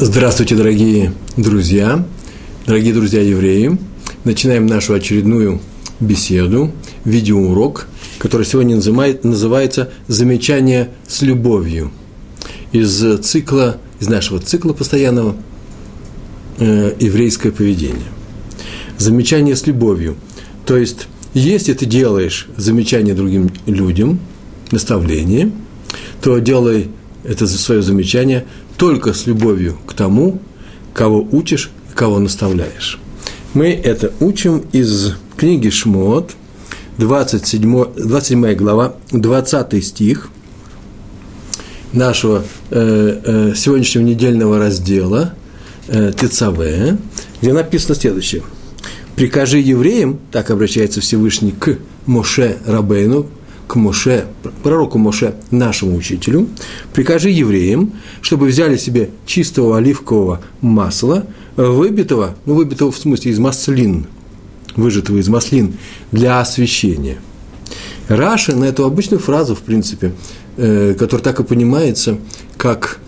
Здравствуйте, дорогие друзья евреи. Начинаем нашу очередную беседу, видеоурок, который сегодня называется «Замечание с любовью» из нашего цикла постоянного еврейское поведение. Замечание с любовью. То есть, если ты делаешь замечание другим людям, наставление, то делай это свое замечание только с любовью к тому, кого учишь, кого наставляешь. Мы это учим из книги Шмот, 27 глава, 20 стих нашего сегодняшнего недельного раздела Тецаве, где написано следующее. «Прикажи евреям», так обращается Всевышний к Моше Рабейну, к Моше, пророку Моше, нашему учителю, прикажи евреям, чтобы взяли себе чистого оливкового масла, выбитого в смысле из маслин, выжатого из маслин, для освящения. Раши на эту обычную фразу, в принципе, которая так и понимается, как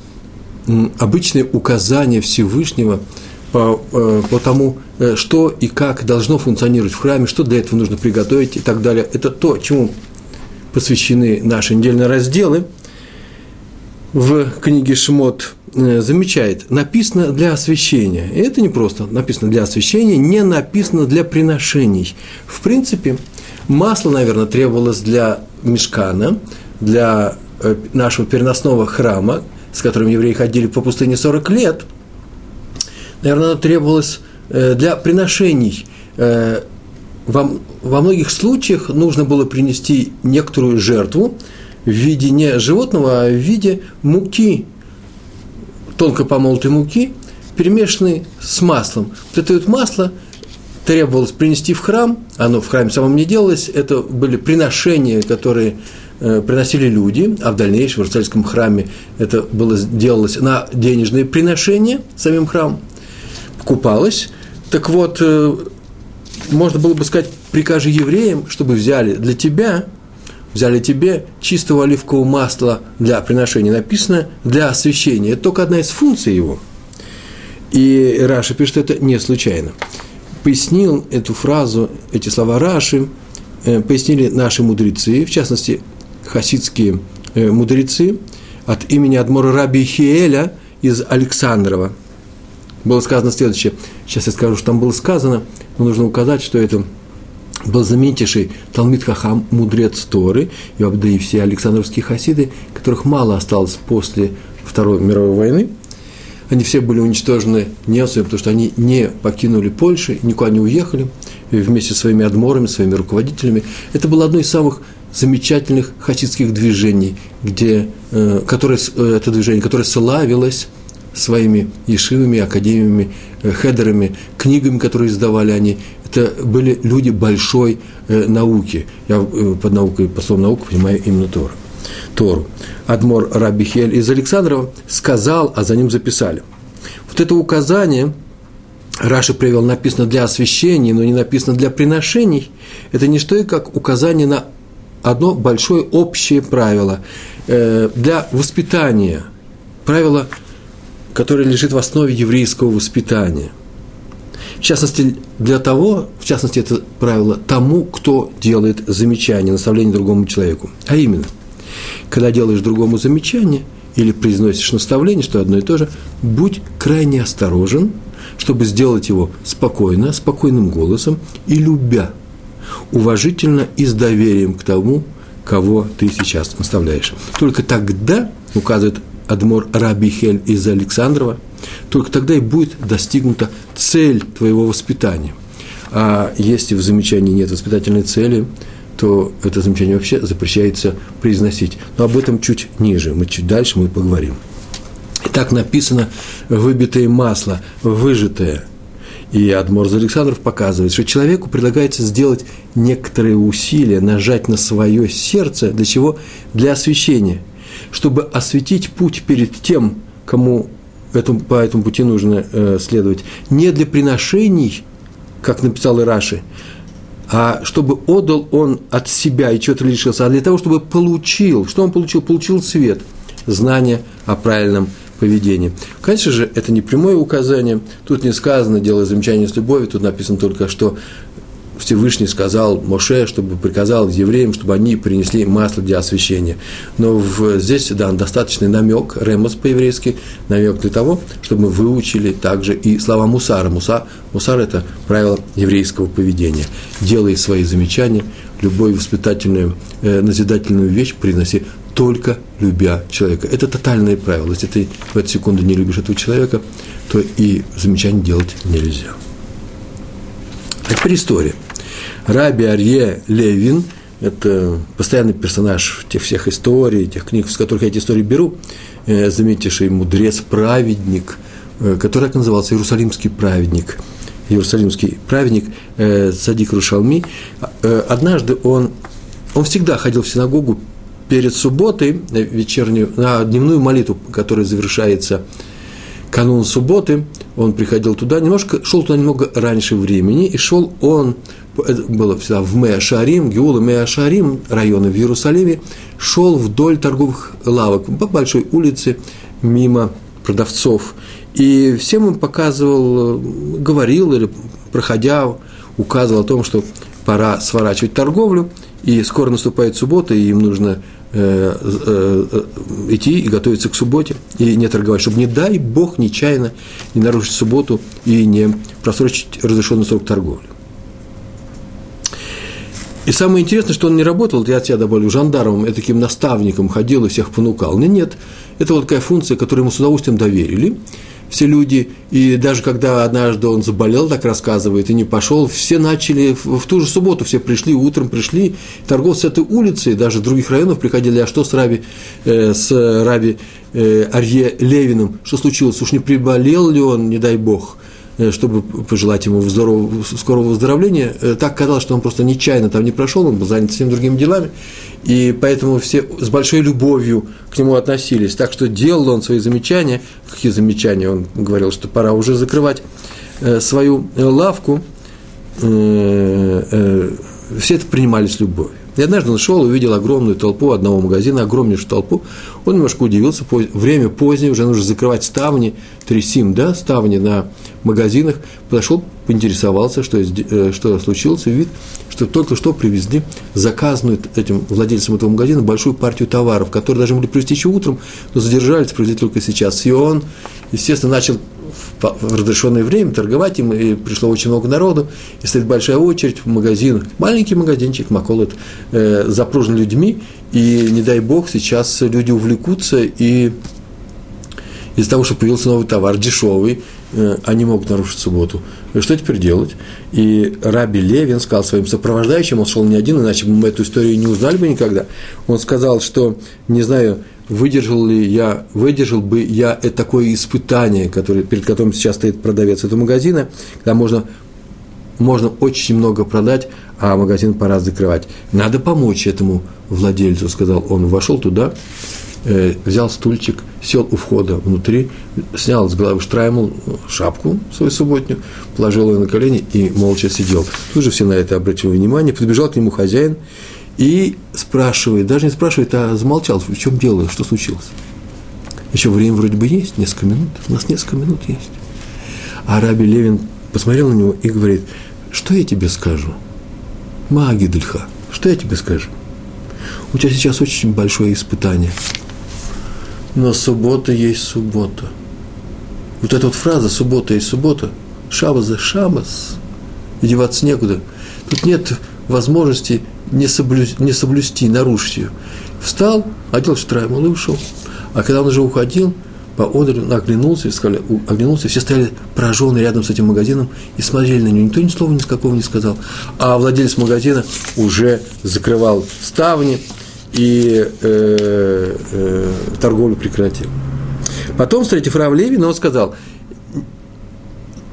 обычное указание Всевышнего по тому, что и как должно функционировать в храме, что для этого нужно приготовить и так далее. Это то, чему посвящены наши недельные разделы, в книге Шмот замечает, написано для освящения. И это не просто написано для освящения, не написано для приношений. В принципе, масло, наверное, требовалось для мишкана, для нашего переносного храма, с которым евреи ходили по пустыне 40 лет. Наверное, оно требовалось для приношений. Во многих случаях нужно было принести некоторую жертву в виде не животного, а в виде муки, тонко помолотой муки, перемешанной с маслом. Вот это вот масло требовалось принести в храм, оно в храме самом не делалось, это были приношения, которые приносили люди, а в дальнейшем в Иерусалимском храме это делалось на денежные приношения, самим храмом покупалось. Так вот, можно было бы сказать, прикажи евреям, чтобы взяли тебе чистого оливкового масла для приношения, написано для освящения. Это только одна из функций его. И Раши пишет, что это не случайно. Пояснил эту фразу, эти слова Раши, пояснили наши мудрецы, в частности, хасидские мудрецы, от имени адмора Раби Хиэля из Александрова. Было сказано следующее. Сейчас я скажу, что там было сказано, но нужно указать, что это был знаменитейший Талмид Хахам, мудрец Торы, да и все александровские хасиды, которых мало осталось после Второй мировой войны. Они все были уничтожены немцами, потому что они не покинули Польшу, никуда не уехали, вместе со своими адморами, своими руководителями. Это было одно из самых замечательных хасидских движений, которое славилось своими ешивами, академиями, хедерами, книгами, которые издавали они. Это были люди большой науки. Я под наукой, по слову науку, понимаю именно Тору. Адмор Раби Хиэль из Александрова сказал, а за ним записали. Вот это указание Раши привел, написано для освящения, но не написано для приношений. Это не что и как указание на одно большое общее правило для воспитания. Правило, которое лежит в основе еврейского воспитания. В частности, это правило тому, кто делает замечание, наставление другому человеку. А именно, когда делаешь другому замечание или произносишь наставление, что одно и то же, будь крайне осторожен, чтобы сделать его спокойно, спокойным голосом и любя, уважительно и с доверием к тому, кого ты сейчас наставляешь. Только тогда, указывает адмор Раби Хиэль из Александрова, только тогда и будет достигнута цель твоего воспитания. А если в замечании нет воспитательной цели, то это замечание вообще запрещается произносить. Но об этом чуть ниже, чуть дальше поговорим. Итак, написано «выбитое масло», «выжатое». И адмор Александров показывает, что человеку предлагается сделать некоторые усилия, нажать на свое сердце. Для чего? Для освящения. Чтобы осветить путь перед тем, кому по этому пути нужно следовать. Не для приношений, как написал Раши, а чтобы отдал он от себя и чего-то лишился, а для того, чтобы получил. Что он получил? Получил свет, знание о правильном поведении. Конечно же, это не прямое указание. Тут не сказано «делай замечание с любовью», тут написано только, что Всевышний сказал Моше, чтобы приказал евреям, чтобы они принесли масло для освящения. Но здесь дан достаточный намек, ремос по-еврейски, намек для того, чтобы мы выучили также и слова мусара. Мусар – это правило еврейского поведения. Делай свои замечания, любую воспитательную, назидательную вещь приноси, только любя человека. Это тотальное правило. Если ты в эту секунду не любишь этого человека, то и замечаний делать нельзя. А теперь история. Раби Арье Левин, это постоянный персонаж тех всех историй, тех книг, из которых я эти истории беру, заметивший мудрец, праведник, который так назывался «Иерусалимский праведник». Иерусалимский праведник Цадик Рушалми. Однажды он всегда ходил в синагогу перед субботой, на дневную молитву, которая завершается канун субботы. Он приходил туда, шел туда немного раньше времени, и шел он, это было всегда в Меашарим, Геула, Меашарим, районы в Иерусалиме, шел вдоль торговых лавок, по большой улице, мимо продавцов. И всем им показывал, говорил или, проходя, указывал о том, что пора сворачивать торговлю, и скоро наступает суббота, и им нужно идти и готовиться к субботе, и не торговать, чтобы, не дай Бог, нечаянно не нарушить субботу и не просрочить разрешенный срок торговли. И самое интересное, что он не работал, я от себя добавлю, жандармом, таким наставником ходил и всех понукал. Но нет, это вот такая функция, которую ему с удовольствием доверили все люди, и даже когда однажды он заболел, так рассказывает, и не пошел, все начали, в ту же субботу все пришли, утром пришли, торговцы этой улицы, даже с других районов приходили, а что с Раби Арье Левиным, что случилось, уж не приболел ли он, не дай бог, чтобы пожелать ему скорого выздоровления. Так казалось, что он просто нечаянно там не прошел, он был занят всеми другими делами, и поэтому все с большой любовью к нему относились. Так что делал он свои замечания. Какие замечания? Он говорил, что пора уже закрывать свою лавку. Все это принимали с любовью. И однажды он шел и увидел огромную толпу одного магазина, огромнейшую толпу. Он немножко удивился, время позднее, уже нужно закрывать ставни, трисим, да, ставни на магазинах. Подошел, поинтересовался, что случилось, и видит, что только что привезли заказанную этим владельцем этого магазина большую партию товаров, которые должны были привезти еще утром, но задержались, привезли только сейчас. И он, естественно, начал в разрешенное время торговать им, и пришло очень много народу, и стоит большая очередь в магазин, маленький магазинчик, Маколот, запружен людьми, и, не дай бог, сейчас люди увлекутся, и из-за того, что появился новый товар, дешевый, они могут нарушить субботу. И что теперь делать? И Раби Левин сказал своим сопровождающим, он шел не один, иначе мы эту историю не узнали бы никогда, он сказал, что, не знаю, выдержал бы я это такое испытание, перед которым сейчас стоит продавец этого магазина, когда можно очень много продать, а магазин пора закрывать. Надо помочь этому владельцу, сказал он. Вошел туда, взял стульчик, сел у входа внутри, снял с головы штраймл, шапку свою субботнюю, положил ее на колени и молча сидел. Тут же все на это обратили внимание, подбежал к нему хозяин и спрашивает, даже не спрашивает, а замолчал, в чем дело, что случилось. Еще время вроде бы есть, несколько минут, у нас несколько минут есть. А Раби Левин посмотрел на него и говорит: что я тебе скажу, Магидельха, что я тебе скажу? У тебя сейчас очень большое испытание, но суббота есть суббота. Вот эта вот фраза «суббота есть суббота», «шаббас за шаббас», и деваться некуда. Тут нет возможности не соблюсти, нарушить ее. Встал, одел штраймл и ушел. А когда он уже уходил, он оглянулся, все стояли пораженные рядом с этим магазином и смотрели на него. Никто ни слова, ни с какого не сказал. А владелец магазина уже закрывал ставни и торговлю прекратил. Потом, встретив Рава Левина, он сказал: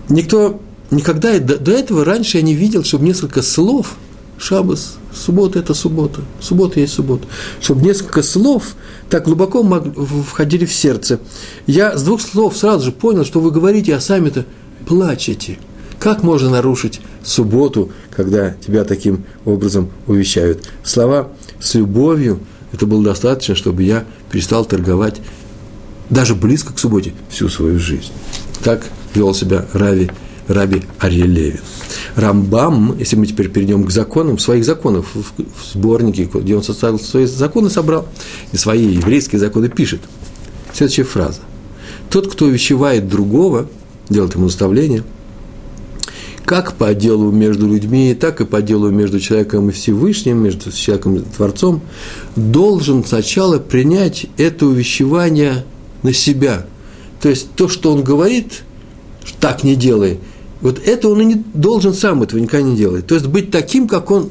никто никогда до этого раньше я не видел, чтобы несколько слов «шаббас», «суббота» – это суббота, «суббота» есть суббота, чтобы несколько слов так глубоко входили в сердце. Я с двух слов сразу же понял, что вы говорите, а сами-то плачете. Как можно нарушить субботу, когда тебя таким образом увещают? Слова «с любовью» – это было достаточно, чтобы я перестал торговать даже близко к субботе, всю свою жизнь. Так вел себя раби Арье Левин. Рамбам, если мы теперь перейдем к законам, своих законов, в сборнике, где он составил свои законы, собрал, и свои еврейские законы пишет. Следующая фраза. Тот, кто увещевает другого, делает ему наставление, как по делу между людьми, так и по делу между человеком и Всевышним, между человеком и Творцом, должен сначала принять это увещевание на себя. То есть, то, что он говорит, так не делай, вот это он и не должен сам, этого никогда не делать. То есть, быть таким, как он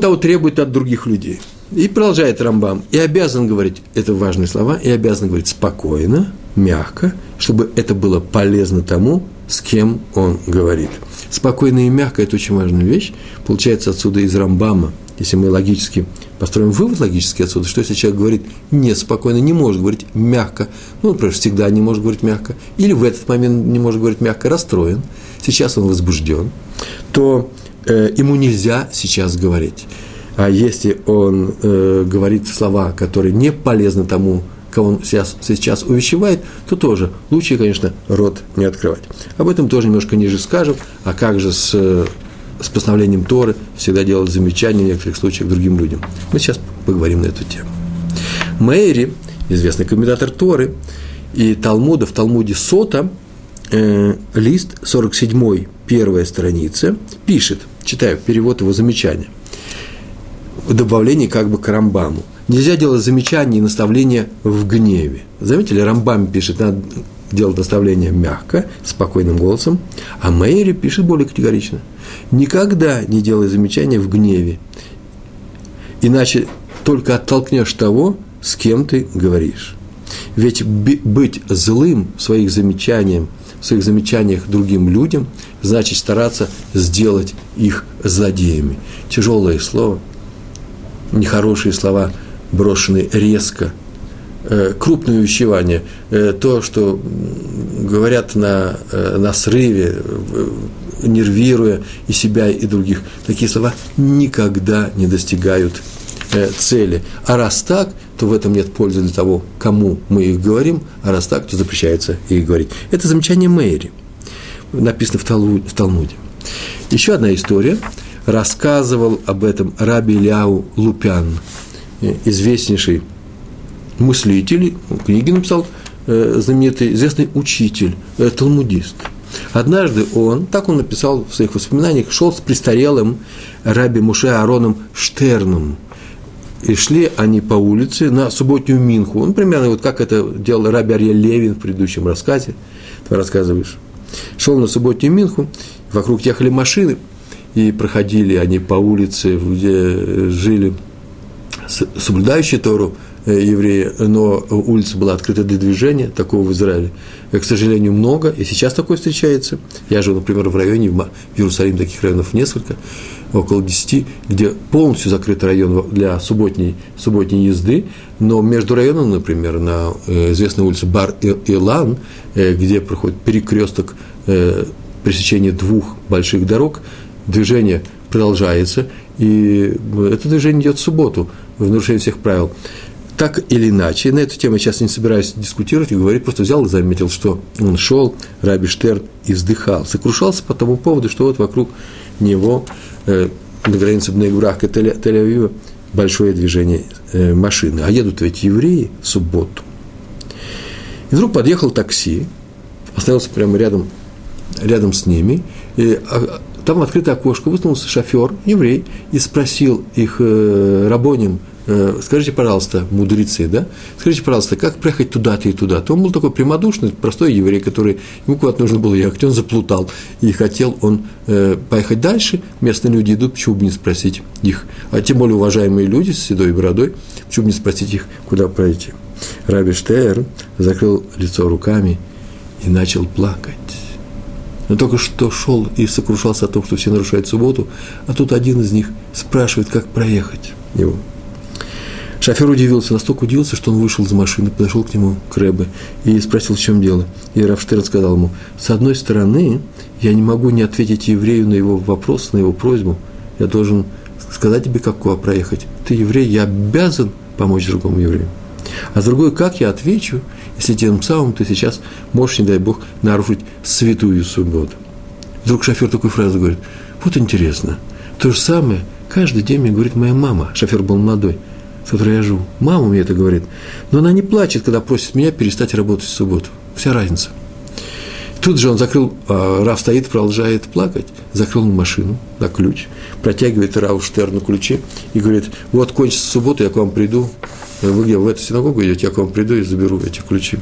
того требует от других людей. И продолжает Рамбам. И обязан говорить, это важные слова, и обязан говорить спокойно, мягко, чтобы это было полезно тому, с кем он говорит. Спокойно и мягко – это очень важная вещь. Получается отсюда из Рамбама, если мы логически построим вывод логически отсюда, что если человек говорит неспокойно, не может говорить мягко, например, всегда не может говорить мягко, или в этот момент не может говорить мягко, расстроен, сейчас он возбужден, то ему нельзя сейчас говорить. А если он говорит слова, которые не полезны тому, кого он сейчас увещевает, то тоже лучше, конечно, рот не открывать. Об этом тоже немножко ниже скажем. А как же с постановлением Торы всегда делать замечания в некоторых случаях другим людям? Мы сейчас поговорим на эту тему. Мейри, известный комментатор Торы и Талмуда, в Талмуде Сота, лист 47, первая страница, пишет, читаю перевод его замечания, добавление как бы к Рамбаму. Нельзя делать замечания и наставления в гневе. Заметили, Рамбам пишет, надо делать наставления мягко, спокойным голосом, а Мейри пишет более категорично. Никогда не делай замечания в гневе, иначе только оттолкнешь того, с кем ты говоришь. Ведь быть злым в своих замечаниях другим людям, значит стараться сделать их злодеями. Тяжелое слово. Нехорошие слова, брошенные резко, крупное увещевание, то, что говорят на срыве, нервируя и себя, и других, такие слова никогда не достигают цели. А раз так, то в этом нет пользы для того, кому мы их говорим, а раз так, то запрещается их говорить. Это замечание Мейри, написано в Талмуде. Еще одна история. Рассказывал об этом раби Ильяу Лупян, известнейший мыслитель, книги написал, знаменитый, известный учитель, талмудист. Однажды он написал в своих воспоминаниях, шел с престарелым раби Муше Аароном Штерном. И шли они по улице на субботнюю минху. Он примерно как это делал раби Арье Левин в предыдущем рассказе. Ты рассказываешь. Шел на субботнюю минху, вокруг ехали машины, и проходили они по улице, где жили соблюдающие Тору евреи, но улица была открыта для движения, такого в Израиле, к сожалению, много, и сейчас такое встречается. Я живу, например, в районе, в Иерусалиме таких районов несколько, около 10, где полностью закрыт район для субботней езды, но между районом, например, на известной улице Бар-Илан, где проходит перекресток пересечения двух больших дорог, движение продолжается, и это движение идет в субботу, в нарушение всех правил. Так или иначе, на эту тему я сейчас не собираюсь дискутировать и говорить, просто взял и заметил, что он шел, раби Штерн, и вздыхал, сокрушался по тому поводу, что вокруг него, на границе Бней-Брака и Тель-Авива, большое движение машины, а едут ведь евреи в субботу. И вдруг подъехал такси, остановился прямо рядом с ними, и там в открытое окошко высунулся шофер, еврей, и спросил их рабоним, скажите, пожалуйста, мудрецы, да, скажите, пожалуйста, как проехать туда-то и туда-то? Он был такой прямодушный, простой еврей, который ему куда-то нужно было ехать, он заплутал, и хотел он поехать дальше, местные люди идут, почему бы не спросить их, а тем более уважаемые люди с седой бородой, почему бы не спросить их, куда пройти? Раби Штерн закрыл лицо руками и начал плакать. Он только что шел и сокрушался о том, что все нарушают субботу, а тут один из них спрашивает, как проехать его. Шофер удивился, настолько удивился, что он вышел из машины, подошел к нему, к Рэбе, и спросил, в чем дело. И рав Штерн сказал ему, с одной стороны, я не могу не ответить еврею на его вопрос, на его просьбу, я должен сказать тебе, как проехать. Ты еврей, я обязан помочь другому еврею. А с другой, как я отвечу, если тем самым ты сейчас можешь, не дай Бог, нарушить святую субботу. Вдруг шофер такую фразу говорит: вот интересно, то же самое каждый день мне говорит моя мама, шофер был молодой, с которой я жил. Мама мне это говорит, но она не плачет, когда просит меня перестать работать в субботу. Вся разница. Тут же он закрыл, Рав стоит, продолжает плакать, закрыл машину на ключ, протягивает Раву Штерну ключи и говорит: вот кончится суббота, я к вам приду, вы где, в эту синагогу идете, я к вам приду и заберу эти ключи.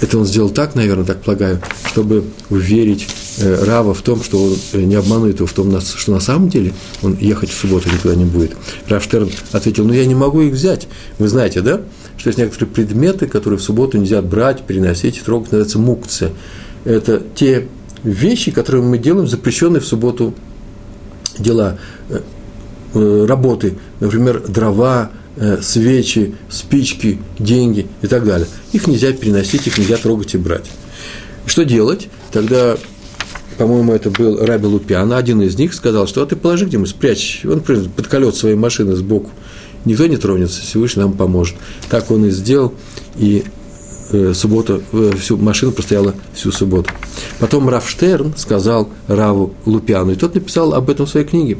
Это он сделал так, наверное, так полагаю, чтобы уверить Рава в том, что он не обманывает его в том, что на самом деле он ехать в субботу никуда не будет. Рав Штерн ответил: ну, я не могу их взять. Вы знаете, да, что есть некоторые предметы, которые в субботу нельзя брать, переносить, трогать, называется мукция. Это те вещи, которые мы делаем, запрещенные в субботу дела, работы, например, дрова, свечи, спички, деньги и так далее. Их нельзя переносить, их нельзя трогать и брать. Что делать? Тогда, по-моему, это был Раби Лупиан, один из них сказал, что: а ты положи где-нибудь, спрячь, он под колеса своей машины сбоку, никто не тронется, Всевышний нам поможет. Так он и сделал, и субботу, всю машину простояла всю субботу. Потом Рав Штерн сказал Раву Лупиану, и тот написал об этом в своей книге.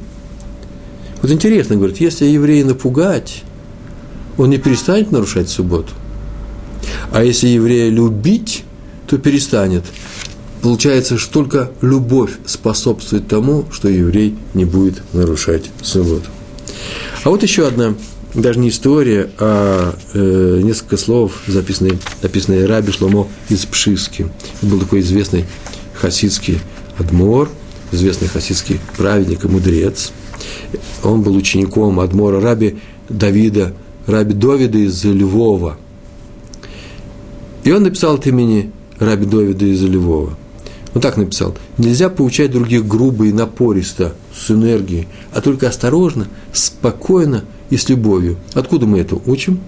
Вот интересно, говорит, если еврея напугать, он не перестанет нарушать субботу. А если еврея любить, то перестанет. Получается, что только любовь способствует тому, что еврей не будет нарушать субботу. А вот еще одна, даже не история, а несколько слов, написанные Раби Шломо из Пшивки. Был такой известный хасидский адмор, известный хасидский праведник и мудрец. Он был учеником адмора Раби Довида из Львова. И он написал от имени Раби Довида из Львова. Он так написал: нельзя поучать других грубо и напористо, с энергией, а только осторожно, спокойно и с любовью. Откуда мы это учим?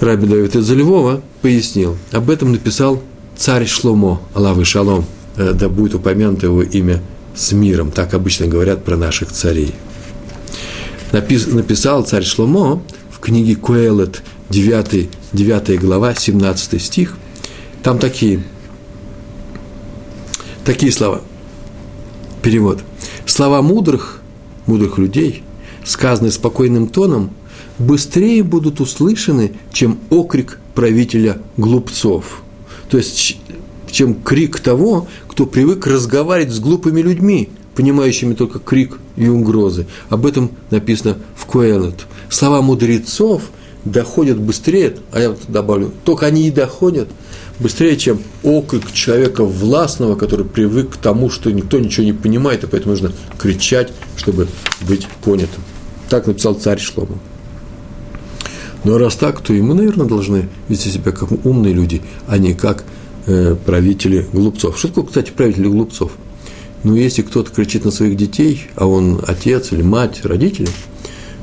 Раби Довид из Львова пояснил. Об этом написал царь Шломо, алав и шалом, да будет упомянуто его имя с миром, так обычно говорят про наших царей. Написал царь Шломо в книге Коэлет, 9 глава, 17 стих. Там такие слова. Перевод. Слова мудрых людей, сказанные спокойным тоном, быстрее будут услышаны, чем окрик правителя глупцов. То есть, чем крик того, кто привык разговаривать с глупыми людьми, понимающими только крик и угрозы. Об этом написано в Коэлет. Слова мудрецов доходят быстрее, а я вот добавлю, только они и доходят быстрее, чем окрик человека властного, который привык к тому, что никто ничего не понимает, и поэтому нужно кричать, чтобы быть понятым. Так написал царь Шломо. Но раз так, то и мы, наверное, должны вести себя как умные люди, а не как правители глупцов. Что такое, кстати, правители глупцов? Ну, если кто-то кричит на своих детей, а он отец или мать, родители,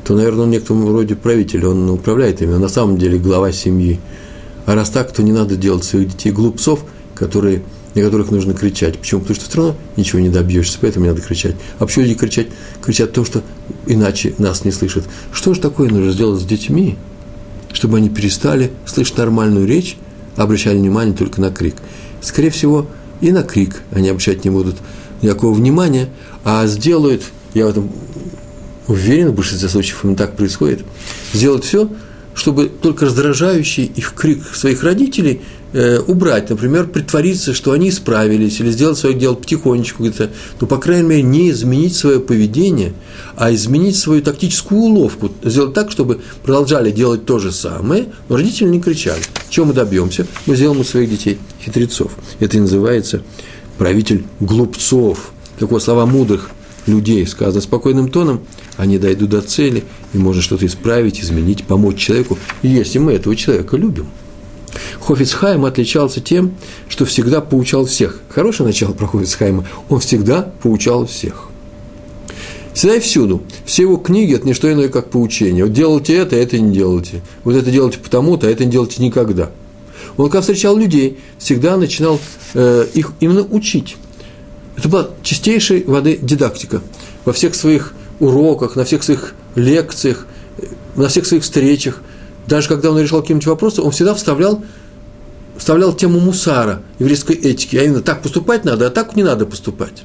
то, наверное, он в некотором роде правитель, он управляет ими, он на самом деле глава семьи. А раз так, то не надо делать своих детей глупцов, на которых нужно кричать. Почему? Потому что все равно ничего не добьешься, поэтому не надо кричать. А почему люди кричат то, что иначе нас не слышат? Что же такое нужно сделать с детьми, чтобы они перестали слышать нормальную речь, обращали внимание только на крик? Скорее всего, и на крик они обращать не будут никакого внимания, а сделают, я в этом уверен, в большинстве случаев именно так происходит, сделают все, чтобы только раздражающий их крик своих родителей убрать, например, притвориться, что они исправились, или сделать свое дело потихонечку где-то, но, по крайней мере, не изменить свое поведение, а изменить свою тактическую уловку, сделать так, чтобы продолжали делать то же самое, но родители не кричали. Чего мы добьемся? Мы сделаем у своих детей хитрецов. Это и называется правитель глупцов. Так вот, слова мудрых людей, сказано спокойным тоном, они дойдут до цели, и можно что-то исправить, изменить, помочь человеку, если мы этого человека любим. Хофиц Хаим отличался тем, что всегда поучал всех. Хорошее начало про Хофиц Хаима. Он всегда поучал всех. Всегда и всюду. Все его книги – это не что иное, как поучение. Вот делайте это не делайте. Вот это делайте потому-то, а это не делайте никогда. Он, когда встречал людей, всегда начинал их именно учить. Это была чистейшей воды дидактика. Во всех своих уроках, на всех своих лекциях, на всех своих встречах Даже когда он решал какие-нибудь вопросы, он всегда вставлял тему мусара, еврейской этики. А именно, так поступать надо, а так не надо поступать.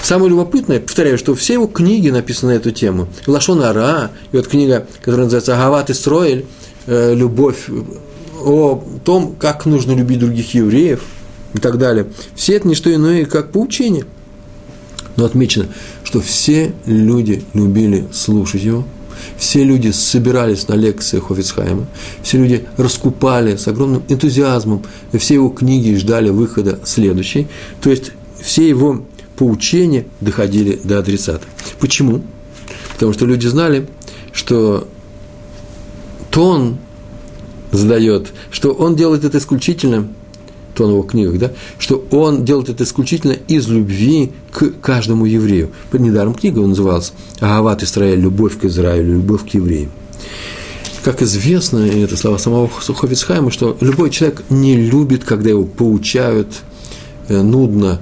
Самое любопытное, повторяю, что все его книги написаны на эту тему. «Лашон ара», и вот книга, которая называется «Агават Исроэль», «Любовь», о том, как нужно любить других евреев и так далее. Все это не что иное, как поучение. Но отмечено, что все люди любили слушать его, все люди собирались на лекциях Хофицхайма, все люди раскупали с огромным энтузиазмом, и все его книги ждали выхода следующей. То есть, все его поучения доходили до адресата. Почему? Потому что люди знали, что тон задает, что он делает это исключительно, тон его книгах, да, что он делает это исключительно из любви к каждому еврею. Под недаром книга он назывался «Агават Исраэль», «Любовь к Израилю», «Любовь к евреям». Как известно, и это слова самого Хофицхайма, что любой человек не любит, когда его поучают, нудно,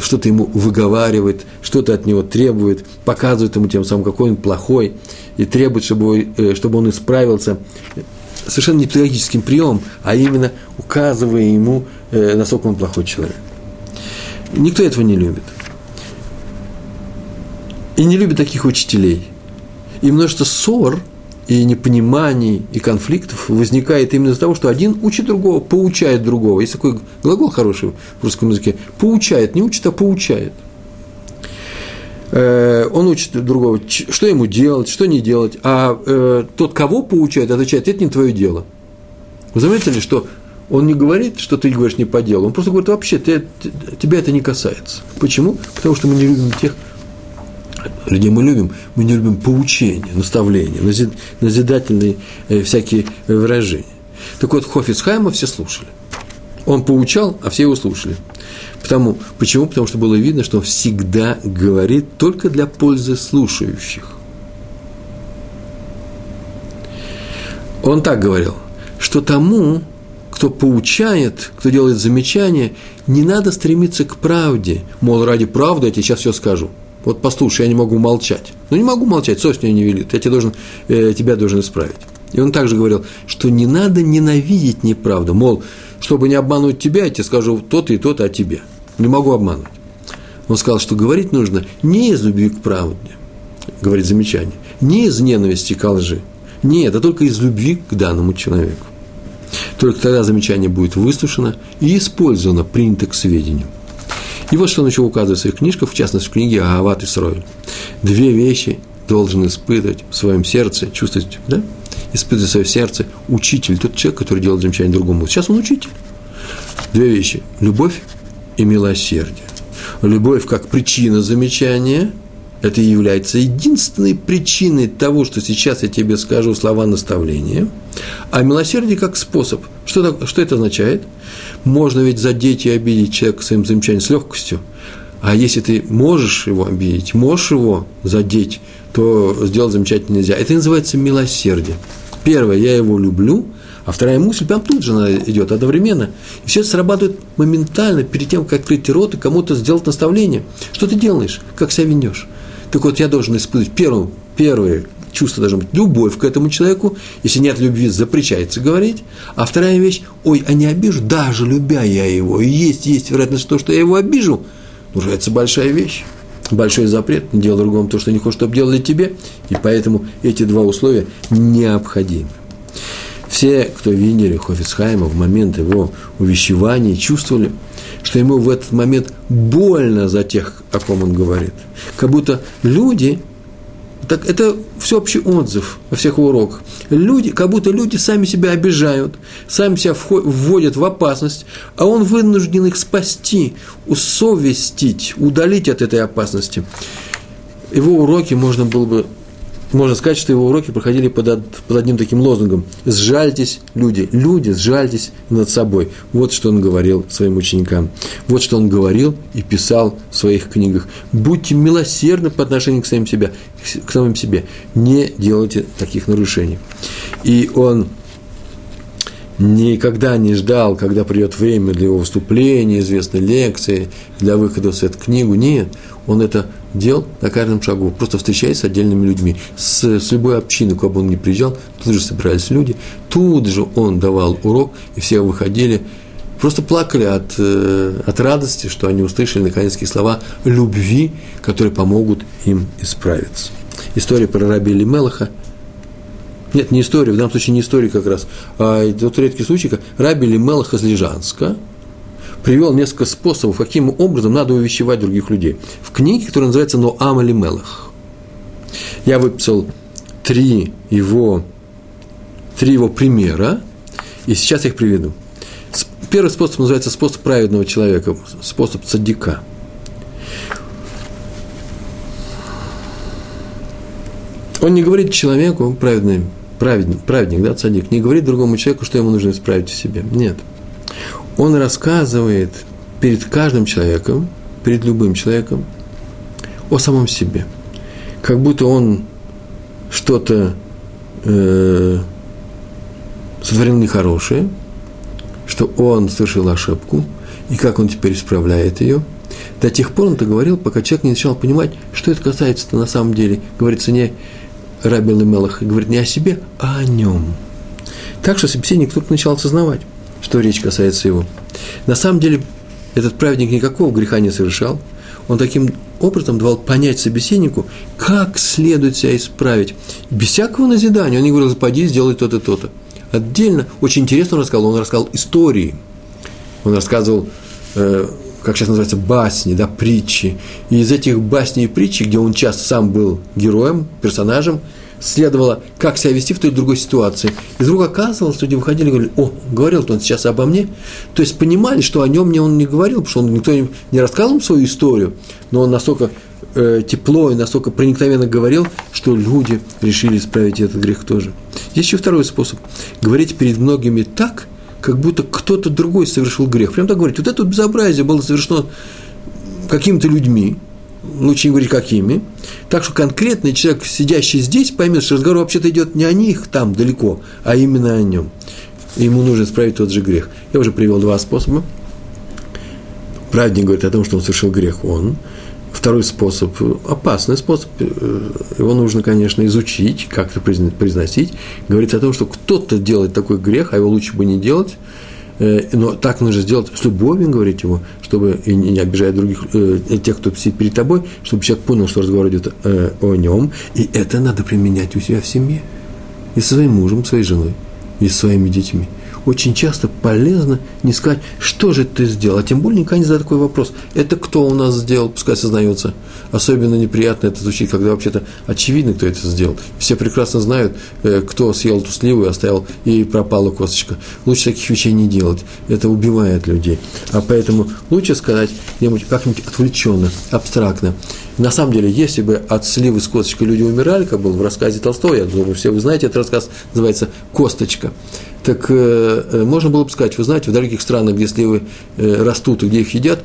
что-то ему выговаривает, что-то от него требует, показывает ему тем самым, какой он плохой, и требует, чтобы он исправился совершенно не педагогическим приемом, а именно указывая ему, насколько он плохой человек. Никто этого не любит. И не любит таких учителей. И множество ссор, и непониманий, и конфликтов возникает именно из-за того, что один учит другого, поучает другого. Есть такой глагол хороший в русском языке. Поучает, не учит, а поучает. Он учит другого, что ему делать, что не делать. А тот, кого поучает, отвечает: это не твое дело. Вы заметили, что он не говорит, что ты говоришь не по делу. Он просто говорит: вообще, тебя это не касается. Почему? Потому что мы не любим тех людей, мы не любим поучения, наставления, назидательные всякие выражения. Так вот, Хофицхайма все слушали. Он поучал, а все его слушали. Почему? Потому что было видно, что он всегда говорит только для пользы слушающих. Он так говорил, что тому, кто поучает, кто делает замечания, не надо стремиться к правде. Мол, ради правды я тебе сейчас все скажу. Вот послушай, я не могу молчать. Ну, не могу молчать, совесть меня не велит. Я тебя должен исправить. И он также говорил, что не надо ненавидеть неправду. Мол, чтобы не обмануть тебя, я тебе скажу то-то и то-то о тебе. Не могу обмануть. Он сказал, что говорить нужно не из любви к правде, говорит замечание, не из ненависти к лжи. Нет, а только из любви к данному человеку. Только тогда замечание будет выслушано и использовано, принято к сведению. И вот что он еще указывает в своих книжках, в частности, в книге «Агават Исроэль». Две вещи должен испытывать в своем сердце, чувствовать, да? Испытывать в своем сердце учитель, тот человек, который делает замечание другому. Сейчас он учитель. Две вещи – любовь и милосердие. Любовь как причина замечания – это и является единственной причиной того, что сейчас я тебе скажу слова наставления. А милосердие как способ. Что это означает? Можно ведь задеть и обидеть человека своим замечанием с легкостью. А если ты можешь его обидеть, можешь его задеть, то сделать замечание нельзя. Это называется милосердие. Первое, я его люблю, а вторая мысль прям тут же она идет одновременно. И все это срабатывает моментально перед тем, как открыть рот и кому-то сделать наставление. Что ты делаешь? Как себя ведешь? Так вот, я должен испытывать первое чувство должно быть любовь к этому человеку. Если нет любви, запрещается говорить. А вторая вещь: ой, а не обижу, даже любя я его. И есть вероятность того, что я его обижу. Уже это большая вещь. Большой запрет. Не делай другому то, что не хочешь, чтобы делали тебе. И поэтому эти два условия необходимы. Все, кто видели Хофицхайма в момент его увещевания, чувствовали, что ему в этот момент больно за тех, о ком он говорит. Как будто люди... Так это всеобщий отзыв во всех уроках. Как будто люди сами себя обижают, сами себя вводят в опасность, а он вынужден их спасти, усовестить, удалить от этой опасности. Его уроки, можно сказать, что его уроки проходили под одним таким лозунгом: «Сжальтесь, люди, сжальтесь над собой». Вот что он говорил своим ученикам. Вот что он говорил и писал в своих книгах. Будьте милосердны по отношению к самим себе. Не делайте таких нарушений. И он никогда не ждал, когда придет время для его выступления, известной лекции, для выхода в свет книгу. Нет, он это дел на каждом шагу, просто встречаясь с отдельными людьми. С любой общины, куда бы он ни приезжал, тут же собирались люди, тут же он давал урок, и все выходили, просто плакали от радости, что они услышали наконец-таки слова любви, которые помогут им исправиться. История про раби Элимелеха. Нет, не история, в данном случае не история как раз, а тот редкий случай, как раби Элимелех из Лижанска привел несколько способов, каким образом надо увещевать других людей. В книге, которая называется «Ноам Элимелех». Я выписал три его примера, и сейчас я их приведу. Первый способ называется способ праведного человека, способ цаддика. Он не говорит человеку, праведник, да, цадик, не говорит другому человеку, что ему нужно исправить в себе. Нет. Он рассказывает перед каждым человеком, перед любым человеком о самом себе. Как будто он что-то сотворил нехорошее, что он совершил ошибку, и как он теперь исправляет ее. До тех пор он это говорил, пока человек не начал понимать, что это касается-то на самом деле. Говорится, не раби Элимелех говорит не о себе, а о нем. Так что собеседник только начал осознавать, что речь касается его. На самом деле, этот праведник никакого греха не совершал. Он таким образом давал понять собеседнику, как следует себя исправить. Без всякого назидания. Он не говорил, пойди, сделай то-то, то-то. Отдельно, очень интересно он рассказал истории. Он рассказывал, как сейчас называется, басни, да, притчи. И из этих басней и притчи, где он часто сам был героем, персонажем, следовало, как себя вести в той и другой ситуации. И вдруг оказывалось, что люди выходили и говорили, о, говорил-то он сейчас обо мне. То есть понимали, что о нем он не говорил, потому что он никто не рассказывал свою историю, но он настолько тепло и настолько проникновенно говорил, что люди решили исправить этот грех тоже. Есть еще второй способ. Говорить перед многими так, как будто кто-то другой совершил грех. Прямо так говорить. Вот это безобразие было совершено какими-то людьми, лучше не говорить какими, так что конкретный человек, сидящий здесь, поймет, что разговор вообще-то идет не о них там далеко, а именно о нем. И ему нужно исправить тот же грех. Я уже привел два способа. Праведник говорит о том, что он совершил грех. Он. Второй способ, опасный способ, его нужно, конечно, изучить, как-то произносить. Говорится о том, что кто-то делает такой грех, а его лучше бы не делать, но так нужно сделать с любовью, говорить его, чтобы и не обижать других, тех, кто сидит перед тобой, чтобы человек понял, что разговор идет о нем, и это надо применять у себя в семье, и со своим мужем, своей женой, и со своими детьми. Очень часто полезно не сказать, что же ты сделал, а тем более никогда не задать такой вопрос. Это кто у нас сделал, пускай сознается. Особенно неприятно это звучит, когда вообще-то очевидно, кто это сделал. Все прекрасно знают, кто съел эту сливу и оставил, и пропала косточка. Лучше таких вещей не делать, это убивает людей. А поэтому лучше сказать как-нибудь отвлеченно, абстрактно. На самом деле, если бы от сливы с косточкой люди умирали, как было в рассказе Толстого, я думаю, все вы знаете, этот рассказ называется «Косточка». Так можно было бы сказать, вы знаете, в далеких странах, где сливы растут и где их едят,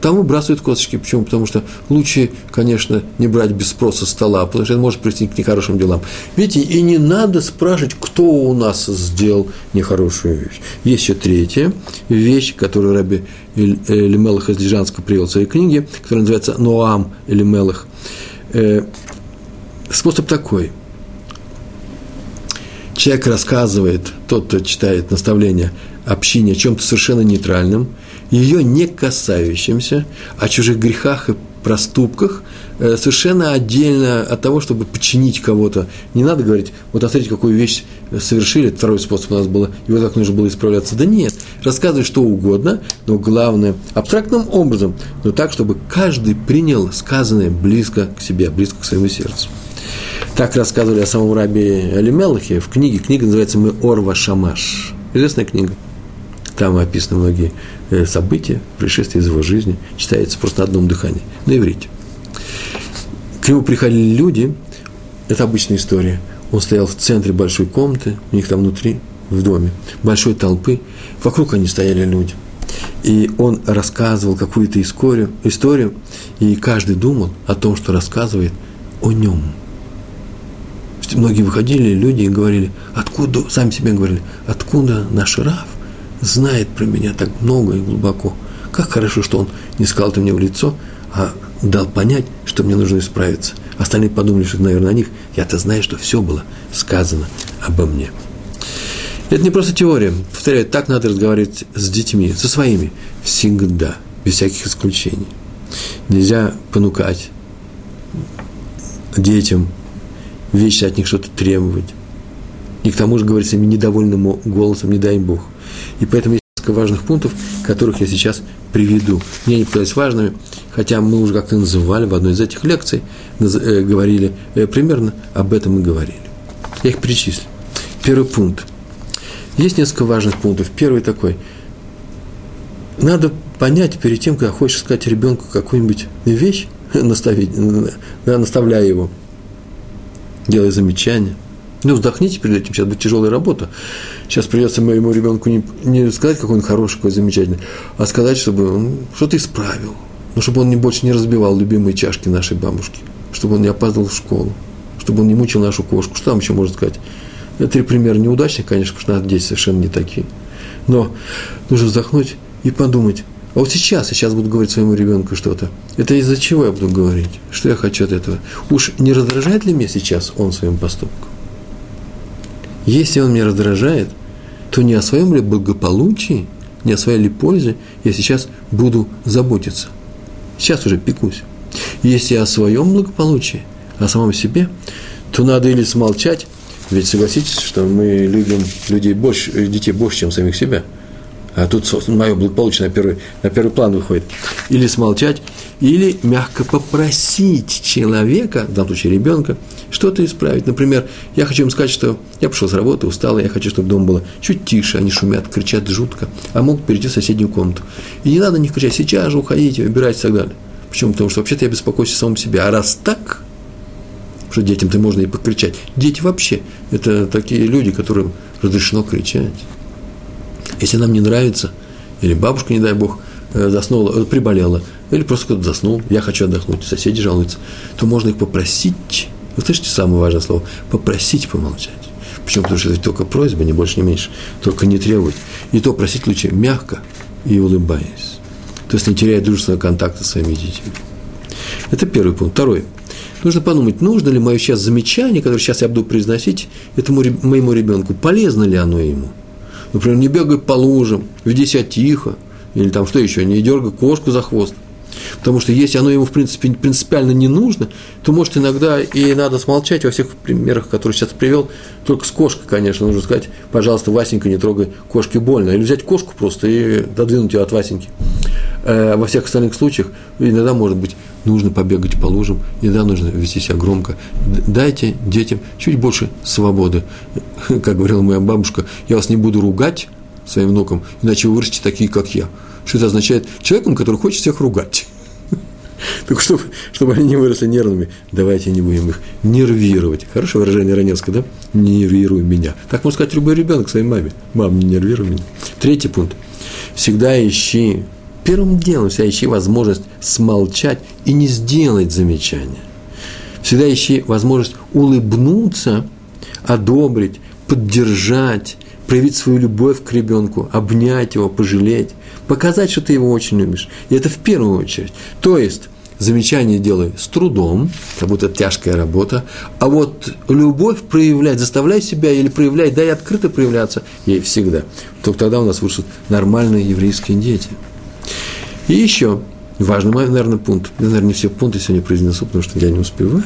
там выбрасывают косточки. Почему? Потому что лучше, конечно, не брать без спроса стола, потому что это может привести к нехорошим делам. Видите, и не надо спрашивать, кто у нас сделал нехорошую вещь. Есть еще третья вещь, которую раби Элимелех из Лижанска привел в своей книге, которая называется «Ноам Элимелех». Способ такой. Человек рассказывает, тот, кто читает наставление общине, о чем-то совершенно нейтральном, ее не касающемся, о чужих грехах и проступках, совершенно отдельно от того, чтобы подчинить кого-то. Не надо говорить, вот смотрите, какую вещь совершили, второй способ у нас был, и вот так нужно было исправляться. Да нет, рассказывай что угодно, но главное, абстрактным образом, но так, чтобы каждый принял сказанное близко к себе, близко к своему сердцу. Так рассказывали о самом раби Элимелехе в книге. Книга называется «Меор ва-Шамаш». Известная книга. Там описаны многие события, происшествия из его жизни. Читается просто на одном дыхании. На иврите. К нему приходили люди. Это обычная история. Он стоял в центре большой комнаты. У них там внутри, в доме, большой толпы. Вокруг они стояли люди. И он рассказывал какую-то историю. И каждый думал о том, что рассказывает о нем. Многие выходили, люди, и говорили, откуда, сами себе говорили, откуда наш Рав знает про меня так много и глубоко. Как хорошо, что он не сказал это мне в лицо, а дал понять, что мне нужно исправиться. Остальные подумали, что, наверное, о них. Я-то знаю, что все было сказано обо мне. Это не просто теория. Повторяю, так надо разговаривать с детьми, со своими. Всегда, без всяких исключений. Нельзя понукать детям, вечно от них что-то требовать. И к тому же говорить с ними недовольным голосом, не дай Бог. И поэтому есть несколько важных пунктов, которых я сейчас приведу. Мне они показались важными, хотя мы уже как-то называли в одной из этих лекций, говорили примерно об этом и говорили. Я их перечислю. Первый пункт. Есть несколько важных пунктов. Первый такой. Надо понять перед тем, когда хочешь сказать ребенку какую-нибудь вещь, наставляя его, делая замечания. Ну, вздохните перед этим, сейчас будет тяжелая работа. Сейчас придется моему ребенку не сказать, какой он хороший, какой замечательный, а сказать, чтобы он что-то исправил. Ну, чтобы он больше не разбивал любимые чашки нашей бабушки, чтобы он не опаздывал в школу, чтобы он не мучил нашу кошку. Что там еще можно сказать? Это три примера неудачных, конечно, потому что наши дети совершенно не такие. Но нужно вздохнуть и подумать. А вот сейчас буду говорить своему ребенку что-то. Это из-за чего я буду говорить? Что я хочу от этого? Уж не раздражает ли меня сейчас он своим поступком? Если он меня раздражает, то не о своем ли благополучии, не о своей ли пользе я сейчас буду заботиться. Сейчас уже пекусь. Если о своем благополучии, о самом себе, то надо или смолчать, ведь согласитесь, что мы любим детей больше, чем самих себя. А тут мое благополучие на первый план выходит. Или смолчать, или мягко попросить человека, в данном случае ребенка, что-то исправить. Например, я хочу им сказать, что я пришел с работы, устал, я хочу, чтобы дома было чуть тише, они шумят, кричат жутко, а могут перейти в соседнюю комнату. И не надо на них кричать, сейчас же уходите, убирайтесь и так далее. Почему? Потому что вообще-то я беспокоюсь о самом себе. А раз так, что детям-то можно и покричать. Дети вообще – это такие люди, которым разрешено кричать. Если нам не нравится, или бабушка, не дай бог, заснула, приболела, или просто кто-то заснул, я хочу отдохнуть, соседи жалуются, то можно их попросить, вы слышите самое важное слово, попросить помолчать. Почему? Потому что это только просьба, ни больше, ни меньше, только не требовать. И то просить лучше мягко и улыбаясь. То есть не теряя дружественного контакта с своими детьми. Это первый пункт. Второй. Нужно подумать, нужно ли мое сейчас замечание, которое сейчас я буду произносить этому моему ребенку, полезно ли оно ему. Например, не бегай по лужам, веди себя тихо, или там что еще, не дергай кошку за хвост. Потому что если оно ему, в принципе, принципиально не нужно, то, может, иногда и надо смолчать во всех примерах, которые сейчас привел. Только с кошкой, конечно, нужно сказать, пожалуйста, Васенька, не трогай кошки больно. Или взять кошку просто и додвинуть ее от Васеньки. Во всех остальных случаях иногда, может быть, нужно побегать по лужам, иногда нужно вести себя громко. Дайте детям чуть больше свободы. Как говорила моя бабушка, я вас не буду ругать своим внукам, иначе вы вырастете такие, как я. Что это означает? Человеком, который хочет всех ругать. Так чтобы они не выросли нервными, давайте не будем их нервировать. Хорошее выражение Раневского, да? Не нервируй меня. Так можно сказать любой ребенок своей маме. Мам, не нервируй меня. Третий пункт. Всегда ищи, первым делом всегда ищи возможность смолчать и не сделать замечания. Всегда ищи возможность улыбнуться, одобрить, поддержать, проявить свою любовь к ребенку, обнять его, пожалеть, показать, что ты его очень любишь. И это в первую очередь. То есть, замечание делай с трудом, как будто тяжкая работа, а вот любовь проявлять, заставляй себя или проявляй, дай открыто проявляться ей всегда. Только тогда у нас вырастут нормальные еврейские дети. И еще важный, наверное, пункт. Я, наверное, не все пункты сегодня произнесу, потому что я не успеваю.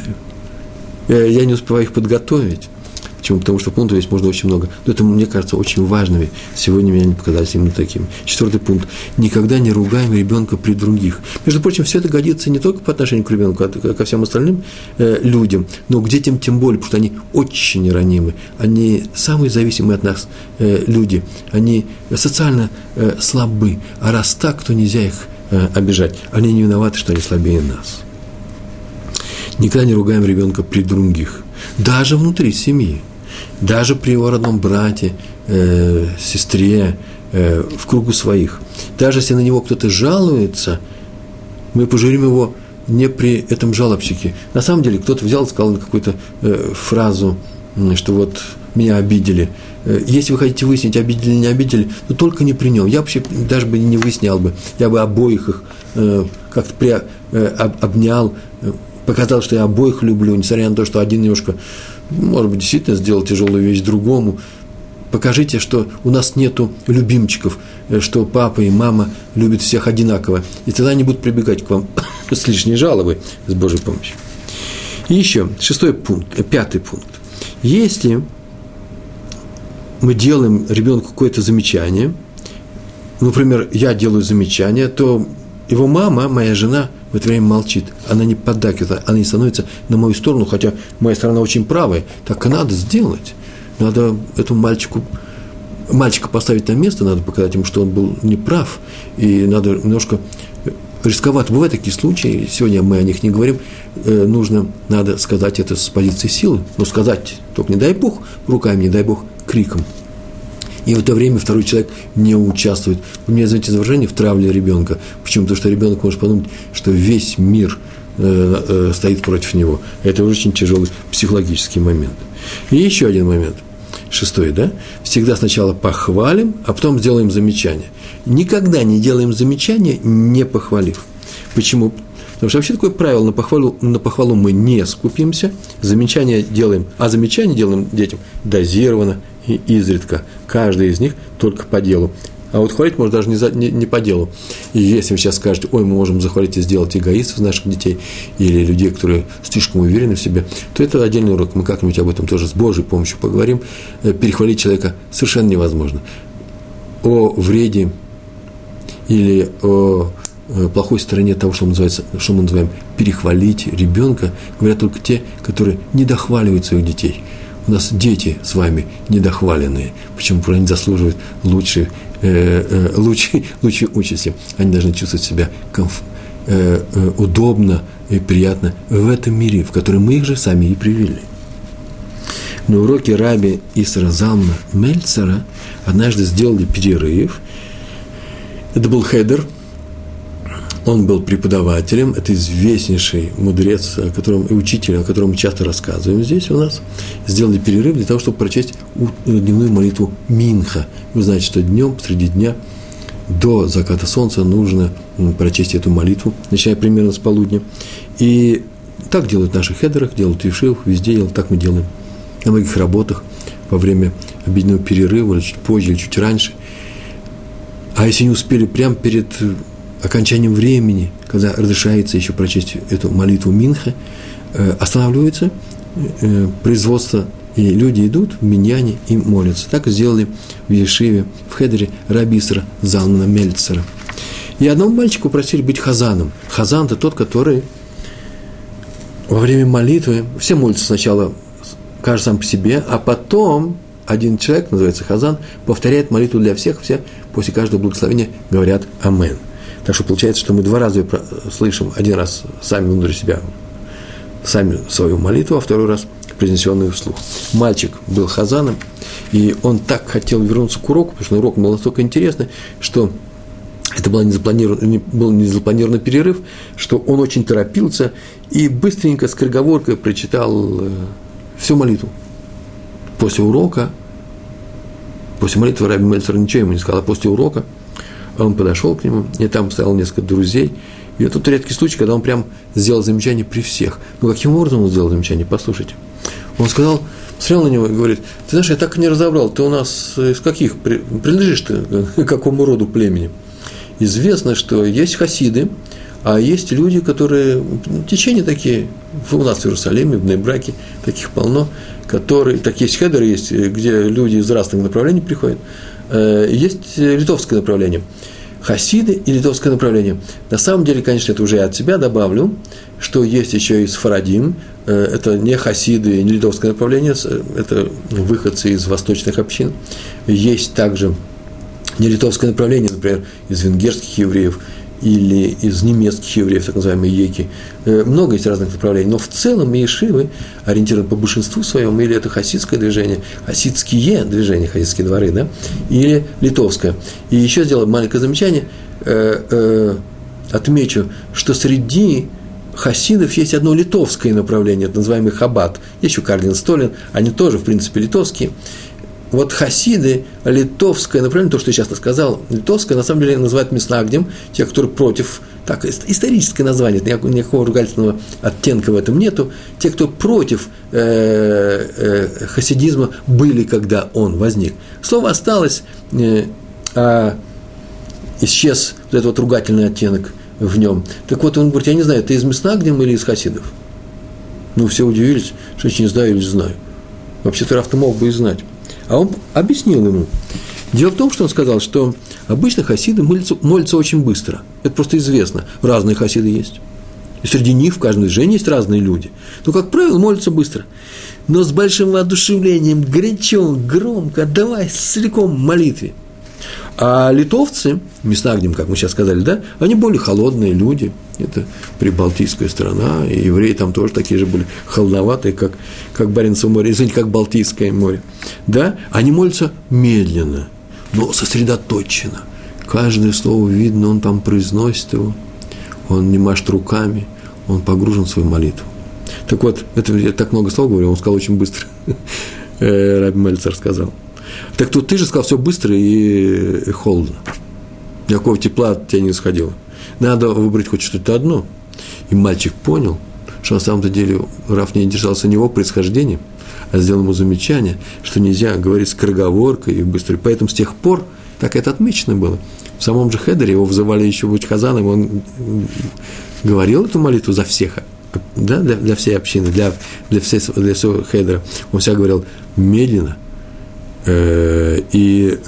Я не успеваю их подготовить. Почему? Потому что пунктов есть можно очень много. Но это, мне кажется, очень важными. Сегодня меня не показались именно такими. Четвертый пункт. Никогда не ругаем ребенка при других. Между прочим, все это годится не только по отношению к ребенку, а ко всем остальным людям, но к детям тем более, потому что они очень ранимы. Они самые зависимые от нас люди. Они социально слабы. А раз так, то нельзя их обижать. Они не виноваты, что они слабее нас. Никогда не ругаем ребенка при других. Даже внутри семьи. Даже при его родном брате, сестре, в кругу своих. Даже если на него кто-то жалуется, мы пожурим его не при этом жалобщике. На самом деле, кто-то взял и сказал какую-то фразу, что вот меня обидели. Если вы хотите выяснить, обидели или не обидели, то только не при нем. Я вообще даже бы не выяснял бы. Я бы обоих их как-то обнял, показал, что я обоих люблю, несмотря на то, что один немножко, может быть, действительно сделал тяжелую вещь другому. Покажите, что у нас нету любимчиков, что папа и мама любят всех одинаково. И тогда они будут прибегать к вам с лишней жалобой, с Божьей помощью. И еще пятый пункт. Если мы делаем ребенку какое-то замечание, например, я делаю замечание, то его мама, моя жена, в это время молчит, она не поддакивает, она не становится на мою сторону, хотя моя сторона очень правая, так и надо сделать. Надо этому мальчика поставить на место, надо показать ему, что он был неправ, и надо немножко рисковать. Бывают такие случаи, сегодня мы о них не говорим, надо сказать это с позиции силы, но сказать только не дай Бог руками, не дай Бог криком. И в это время второй человек не участвует. Вы меня извините за выражение, в травле ребенка. Почему? Потому что ребенок может подумать, что весь мир стоит против него. Это очень тяжелый психологический момент. И еще один момент, 6, да? Всегда сначала похвалим, а потом сделаем замечание. Никогда не делаем замечания, не похвалив. Почему? Потому что вообще такое правило, на похвалу мы не скупимся, замечания делаем детям дозированно и изредка. Каждый из них только по делу. А вот хвалить можно даже не по делу. И если вы сейчас скажете, ой, мы можем захвалить и сделать эгоистов наших детей или людей, которые слишком уверены в себе, то это отдельный урок. Мы как-нибудь об этом тоже с Божьей помощью поговорим. Перехвалить человека совершенно невозможно. О вреде или о плохой стороне того, что мы называем перехвалить ребенка, говорят только те, которые не дохваливают своих детей. У нас дети с вами недохваленные, почему они заслуживают лучшей участи. Они должны чувствовать себя удобно и приятно в этом мире, в который мы их же сами и привели. На уроке Раби Исра Залмана Мельцера однажды сделали перерыв. Это был хедер. Он был преподавателем, это известнейший мудрец, учитель, о котором мы часто рассказываем здесь у нас. Сделали перерыв для того, чтобы прочесть дневную молитву Минха. Вы знаете, что днем, среди дня, до заката солнца нужно прочесть эту молитву, начиная примерно с полудня. И так делают в наших хедерах, делают в ешивах, везде делают, так мы делаем на многих работах во время обеденного перерыва, или чуть позже, или чуть раньше. А если не успели, прямо перед окончанием времени, когда разрешается еще прочесть эту молитву Минха, останавливается производство, и люди идут в миньяне и молятся. Так сделали в ешиве, в хедере Раби Исра Залмана Мельцера. И одного мальчика просили быть хазаном. Хазан – это тот, который во время молитвы, все молятся сначала каждый сам по себе, а потом один человек, называется хазан, повторяет молитву для всех, все после каждого благословения говорят «Амен». Так что получается, что мы два раза слышим. Один раз сами внутри себя, сами свою молитву, а второй раз произнесенную вслух. Мальчик был хазаном, и он так хотел вернуться к уроку, потому что урок был настолько интересный, что это был незапланированный перерыв, что он очень торопился и быстренько скороговоркой прочитал всю молитву. После урока, после молитвы Раби Мельцер ничего ему не сказал, а после урока он подошел к нему, и там стояло несколько друзей. И это тот редкий случай, когда он прям сделал замечание при всех. Ну, каким образом он сделал замечание? Послушайте. Он сказал, смотрел на него и говорит, ты знаешь, я так и не разобрал, ты у нас из каких, принадлежишь ты к какому роду племени? Известно, что есть хасиды, а есть люди, которые, течения такие, у нас в Иерусалиме, в Бней-Браке, таких полно, которые, так есть хедеры, есть, где люди из разных направлений приходят, есть литовское направление, хасиды и литовское направление. На самом деле, конечно, это уже от себя добавлю, что есть еще и сфарадим, это не хасиды, не литовское направление, это выходцы из восточных общин. Есть также не литовское направление, например, из венгерских евреев, или из немецких евреев, так называемые еки. Много есть разных направлений, но в целом ешивы ориентированы по большинству своему, или это хасидское движение, хасидские дворы, да, или литовское. И еще сделаю маленькое замечание, отмечу, что среди хасидов есть одно литовское направление, так называемый хаббат, есть еще Карлин Столин, они тоже, в принципе, литовские. Вот хасиды, литовское направление, то, что я сейчас сказал, литовское, на самом деле, называют Миснагдим, те, которые против, так, историческое название, никакого ругательного оттенка в этом нету, те, кто против хасидизма, были, когда он возник. Слово осталось, а исчез вот этот вот ругательный оттенок в нем. Так вот, он говорит, я не знаю, ты из Миснагдим или из хасидов? Ну, все удивились, что я не знаю или знаю. Вообще-то Рав-то мог бы и знать. А он объяснил ему. Дело в том, что он сказал, что обычно хасиды молятся очень быстро. Это просто известно. Разные хасиды есть. И среди них в каждой жене есть разные люди. Но, как правило, молятся быстро. Но с большим воодушевлением, горячо, громко, отдавая целиком молитве. А литовцы, Миснагдим, как мы сейчас сказали, да, они более холодные люди. Это прибалтийская страна, и евреи там тоже такие же были холодноватые, как Баренцево море, извините, как Балтийское море. Да? Они молятся медленно, но сосредоточенно. Каждое слово видно, он там произносит его, он не машет руками, он погружен в свою молитву. Так вот, это я так много слов говорю, он сказал очень быстро, Раби Мельцер сказал. Так тут ты же сказал все быстро и холодно. Никакого тепла от тебя не исходило. Надо выбрать хоть что-то одно. И мальчик понял, что на самом-то деле Рав не держался не его происхождением, а сделал ему замечание, что нельзя говорить скороговоркой и быстро. Поэтому с тех пор так это отмечено было. В самом же Хедере его взывали еще быть Хазаном, он говорил эту молитву за всех, да, для всей общины, для всего Хедера. Он всегда говорил медленно и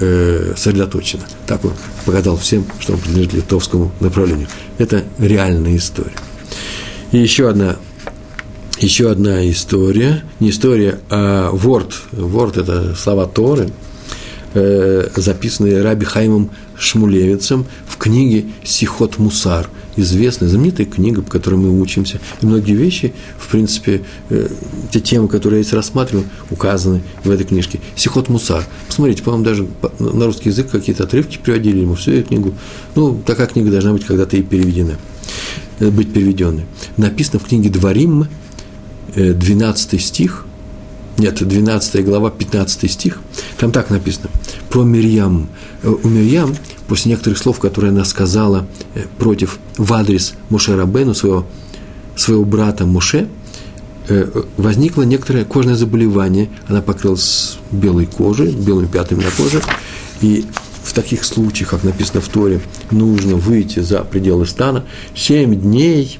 сосредоточенно. Так он показал всем, что он принадлежит литовскому направлению. Это реальная история. И еще одна история, не история, а ворд. Ворд – это слова Торы, записанные Раби Хаймом Шмулевицем в книге «Сихот Мусар», известная, знаменитая книга, по которой мы учимся. И многие вещи, в принципе, те темы, которые я здесь рассматривал, указаны в этой книжке. «Сихот Мусар». Посмотрите, по-моему, даже на русский язык какие-то отрывки приводили ему, всю эту книгу. Ну, такая книга должна быть когда-то и переведена, быть переведенной. Написано в книге «Дворим», 12 стих, нет, 12 глава, 15 стих. Там так написано. Про Мирьям. У Мирьям, после некоторых слов, которые она сказала против, в адрес Моше Рабейну, своего брата Моше, возникло некоторое кожное заболевание. Она покрылась белой кожей, белыми пятнами на коже. И в таких случаях, как написано в Торе, нужно выйти за пределы стана. 7 дней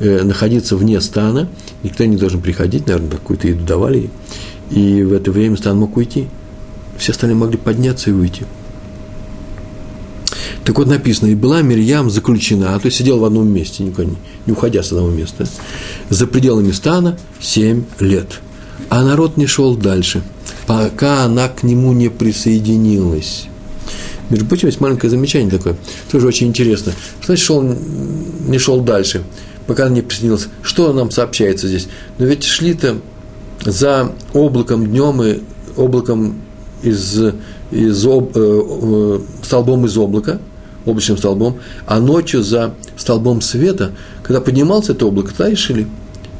находиться вне стана. Никто не должен приходить, наверное, какую-то еду давали ей. И в это время стан мог уйти. Все остальные могли подняться и уйти. Так вот написано, и была Мирьям заключена, то есть сидела в одном месте, никуда не уходя с одного места, за пределами стана 7 лет. А народ не шел дальше, пока она к нему не присоединилась. Между прочим, есть маленькое замечание такое, тоже очень интересно. Что значит не шел дальше, пока она не присоединилась? Что нам сообщается здесь? Но ведь шли-то за облаком днем и облаком столбом из облака, облачным столбом, а ночью за столбом света, когда поднималось это облако, тогда и шли.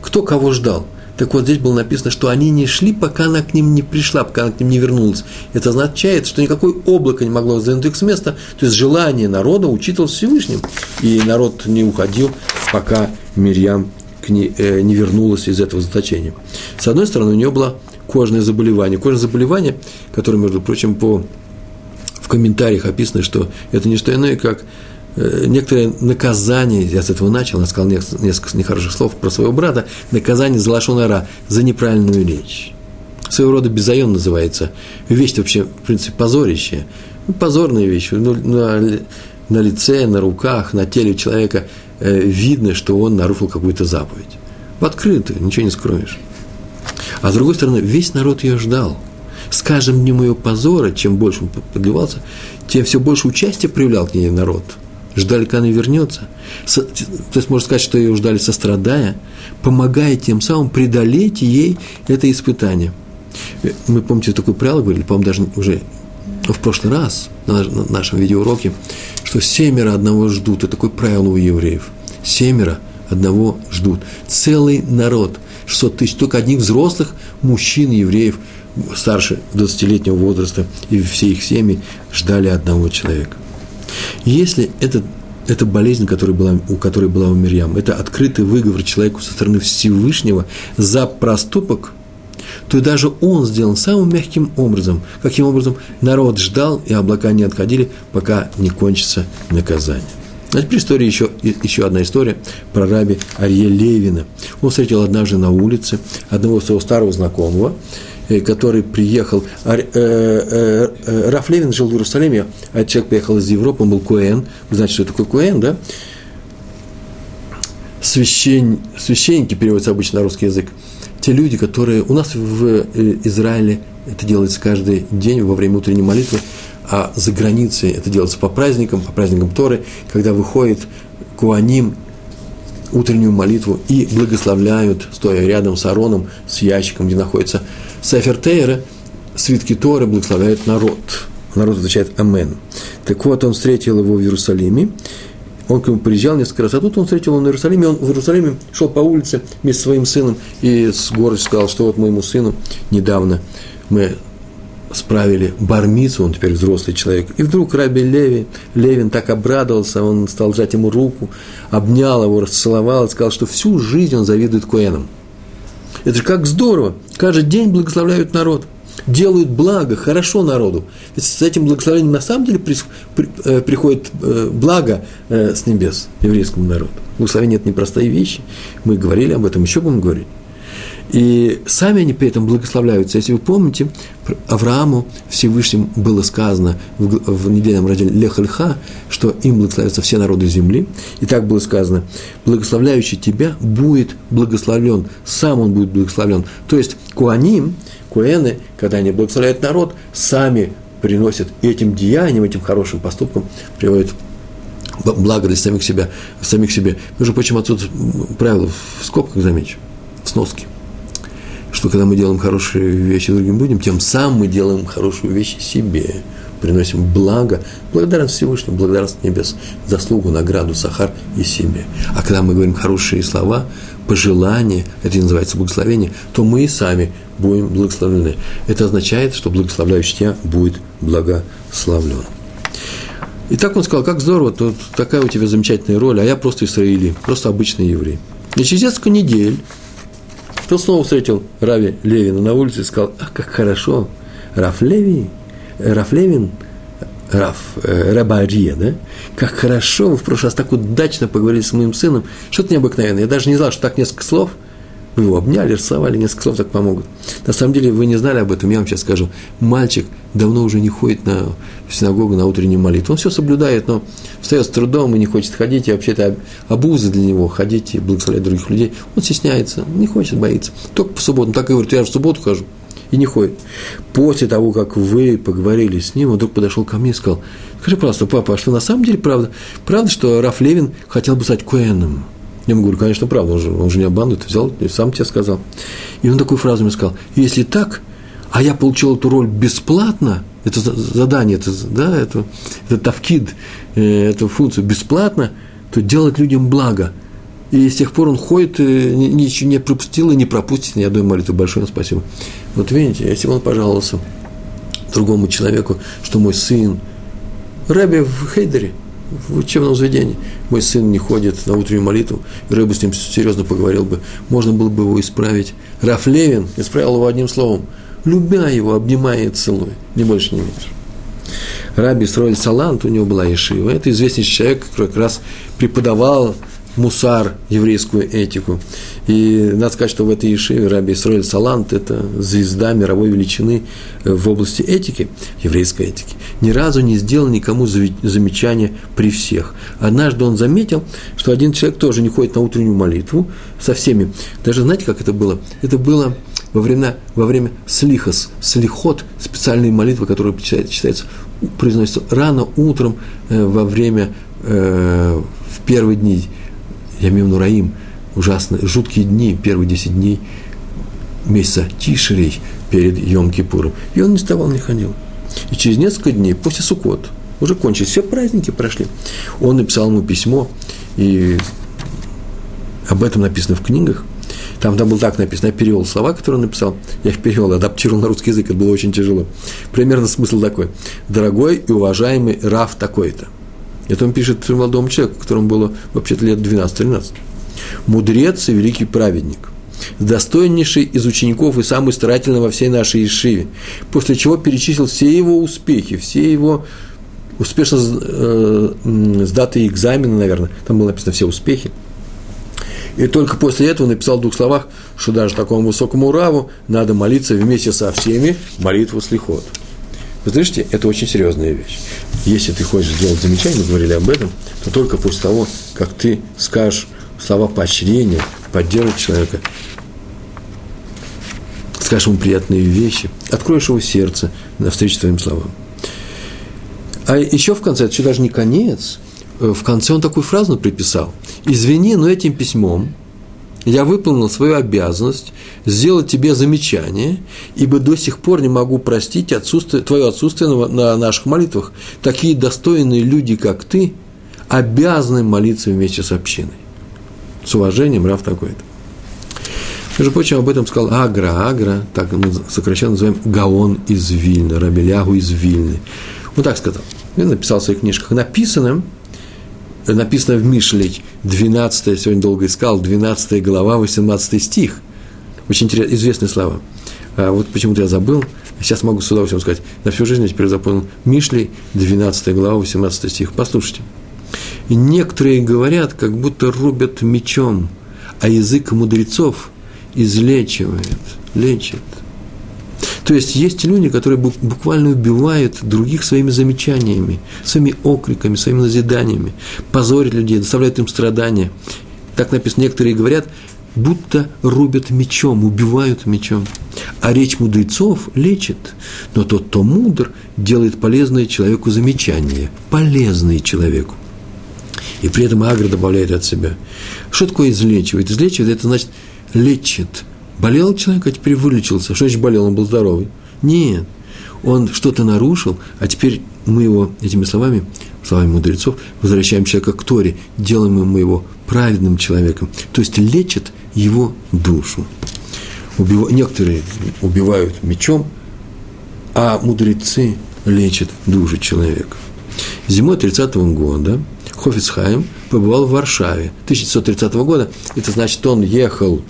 Кто кого ждал? Так вот, здесь было написано, что они не шли, пока она к ним не пришла, пока она к ним не вернулась. Это означает, что никакое облако не могло сдвинуть их с места, то есть желание народа учитывалось Всевышним, и народ не уходил, пока Мирьям не вернулась из этого заточения. С одной стороны, у нее была кожное заболевание. Кожное заболевание, которое, между прочим, в комментариях описано, что это не что иное, как некоторое наказание, я с этого начал, я сказал несколько нехороших слов про своего брата, наказание за лашон ара, за неправильную речь. Своего рода бизайон называется. Вещь вообще, в принципе, позорище. Позорная вещь. На лице, на руках, на теле человека видно, что он нарушил какую-то заповедь. В открытую, ничего не скроешь. А с другой стороны, весь народ ее ждал. С каждым днем ее позора, чем больше он подливался, тем все больше участия проявлял к ней народ. Ждали, когда она вернется. То есть, можно сказать, что ее ждали сострадая, помогая тем самым преодолеть ей это испытание. Мы, помните, такой правило говорили, по-моему, даже уже в прошлый раз на нашем видеоуроке, что 7 одного ждут. Это такое правило у евреев. 7 одного ждут. Целый народ. 600 тысяч, только одних взрослых мужчин, евреев, старше 20-летнего возраста, и все их семьи ждали одного человека. Если эта болезнь, у которой была у Мирьям, это открытый выговор человеку со стороны Всевышнего за проступок, то даже он сделан самым мягким образом. Каким образом? Народ ждал, и облака не отходили, пока не кончится наказание. А теперь история, еще одна история про раби Арье Левина. Он встретил однажды на улице одного своего старого знакомого, который приехал. Рав Левин жил в Иерусалиме, а человек приехал из Европы, он был коэн. Вы знаете, что такое коэн, да? Священники переводятся обычно на русский язык. Те люди, которые… У нас в Израиле это делается каждый день во время утренней молитвы, а за границей это делается по праздникам Торы, когда выходит коаним утреннюю молитву и благословляют, стоя рядом с Ароном, с ящиком, где находится Сефер Тейра, свитки Торы, благословляют народ. Народ отвечает «Амен». Так вот, он встретил его в Иерусалиме, он к нему приезжал несколько раз, а тут он встретил его в Иерусалиме, он в Иерусалиме шел по улице вместе со своим сыном и с гордостью сказал, что вот моему сыну недавно мы справили бар-мицву, он теперь взрослый человек. И вдруг раби Левин так обрадовался, он стал жать ему руку, обнял его, расцеловал, сказал, что всю жизнь он завидует коэнам. Это же как здорово! Каждый день благословляют народ, делают благо, хорошо народу. Ведь с этим благословением на самом деле приходит благо с небес еврейскому народу. Благословение – это непростые вещи. Мы говорили об этом, еще будем говорить. И сами они при этом благословляются. Если вы помните, Аврааму Всевышним было сказано в недельном разделе Лех-Леха, что им благословятся все народы земли. И так было сказано: благословляющий тебя будет благословлен, сам он будет благословлен. То есть коэны, когда они благословляют народ, сами приносят этим деянием, этим хорошим поступком, приводят благо для самих себе. Между прочим, отсюда правило в скобках замечу, в сноске, что когда мы делаем хорошие вещи другим людям, тем самым мы делаем хорошую вещь себе, приносим благо, благодарность Всевышнему, благодарность небес, заслугу, награду, сахар и себе. А когда мы говорим хорошие слова, пожелания, это называется благословение, то мы и сами будем благословлены. Это означает, что благословляющий тебя будет благословлен. И так он сказал: как здорово, тут такая у тебя замечательная роль, а я просто израилит, просто обычный еврей. И через несколько недель тот снова встретил раби Левина на улице и сказал: «Ах, как хорошо, Рав Левин, раба Ария, да? Как хорошо, вы в прошлый раз так удачно поговорили с моим сыном, что-то необыкновенное, я даже не знал, что так несколько слов, вы его обняли, рисовали, несколько слов так помогут». На самом деле вы не знали об этом, я вам сейчас скажу. Мальчик давно уже не ходит в синагогу на утреннюю молитву, он все соблюдает, но встает с трудом и не хочет ходить, и вообще это обуза для него ходить и благословлять других людей. Он стесняется, не хочет, боится. Только по субботам, так и говорит: я в субботу хожу, и не ходит. После того, как вы поговорили с ним, он вдруг подошел ко мне и сказал: скажи, пожалуйста, папа, а что на самом деле правда, что Рав Левин хотел бы стать коэном? Я ему говорю: конечно, правда, он же не обманывает, взял и сам тебе сказал. И он такую фразу мне сказал: если так, а я получил эту роль бесплатно, это задание, это тавкид, эту функцию бесплатно, то делать людям благо. И с тех пор он ходит, ничего не пропустил и не пропустит ни одной молитвы. Большое спасибо. Вот видите, если он пожаловался другому человеку, что мой сын, раби в Хейдере, в учебном заведении, мой сын не ходит на утреннюю молитву, и я бы с ним серьезно поговорил бы, можно было бы его исправить. Рав Левин исправил его одним словом: любя его, обнимая и целуя, ни больше, ни меньше. Раби Исроэль Салант, у него была ешива, это известный человек, который как раз преподавал мусар, еврейскую этику. И надо сказать, что в этой ешиве раби Исроэль Салант – это звезда мировой величины в области этики, еврейской этики. Ни разу не сделал никому замечания при всех. Однажды он заметил, что один человек тоже не ходит на утреннюю молитву со всеми. Даже знаете, как это было? Это было во время слихос, слихот, специальные молитвы, которые произносятся рано утром в первые дни Ямим Нураим, ужасные, жуткие дни, первые 10 дней месяца Тишрей перед Йом-Кипуром. И он не вставал, не ходил. И через несколько дней, после Суккот, уже кончились, все праздники прошли, он написал ему письмо, и об этом написано в книгах. Там, там было так написано, я перевел слова, которые он написал, я их перевел, адаптировал на русский язык, это было очень тяжело. Примерно смысл такой. Дорогой и уважаемый Рав такой-то. Это он пишет молодому человеку, которому было вообще-то лет 12-13. Мудрец и великий праведник, достойнейший из учеников и самый старательный во всей нашей ешиве, после чего перечислил все его успехи, все его успешно сдатые экзамены, наверное, там было написано «все успехи». И только после этого написал в двух словах, что даже такому высокому раву надо молиться вместе со всеми молитву слихот. Вы слышите, это очень серьезная вещь. Если ты хочешь сделать замечание, мы говорили об этом, то только после того, как ты скажешь слова поощрения, поддержишь человека, скажешь ему приятные вещи, откроешь его сердце навстречу твоим словам. А еще в конце, это еще даже не конец, в конце он такую фразу приписал. «Извини, но этим письмом я выполнил свою обязанность сделать тебе замечание, ибо до сих пор не могу простить твое отсутствие на наших молитвах. Такие достойные люди, как ты, обязаны молиться вместе с общиной». С уважением, Рав такой-то. Между прочим, об этом сказал Агра, так мы сокращенно называем Гаон из Вильны, Раби Элиягу из Вильны. Он так сказал. Он написал в своих книжках. Написано в Мишлей, 12, сегодня долго искал, 12 глава, 18 стих. Очень интересные, известные слова. А вот почему-то я забыл, сейчас могу с удовольствием сказать. На всю жизнь я теперь запомнил. Мишлей, 12 глава, 18 стих. Послушайте. «Некоторые говорят, как будто рубят мечом, а язык мудрецов излечивает». Лечит. То есть, есть люди, которые буквально убивают других своими замечаниями, своими окриками, своими назиданиями, позорят людей, доставляют им страдания. Так написано, некоторые говорят, будто рубят мечом, убивают мечом. А речь мудрецов лечит, но тот, кто мудр, делает полезное человеку замечание, полезное человеку. И при этом Агра добавляет от себя. Что такое излечивает? Излечивает – это значит лечит. Болел человек, а теперь вылечился. Что значит болел? Он был здоровый. Нет. Он что-то нарушил, а теперь мы его этими словами, словами мудрецов, возвращаем человека к Торе, делаем мы его праведным человеком. То есть лечит его душу. Некоторые убивают мечом, а мудрецы лечат душу человека. Зимой 30-го года Хафец Хаим побывал в Варшаве 1930 года. Это значит, он ехал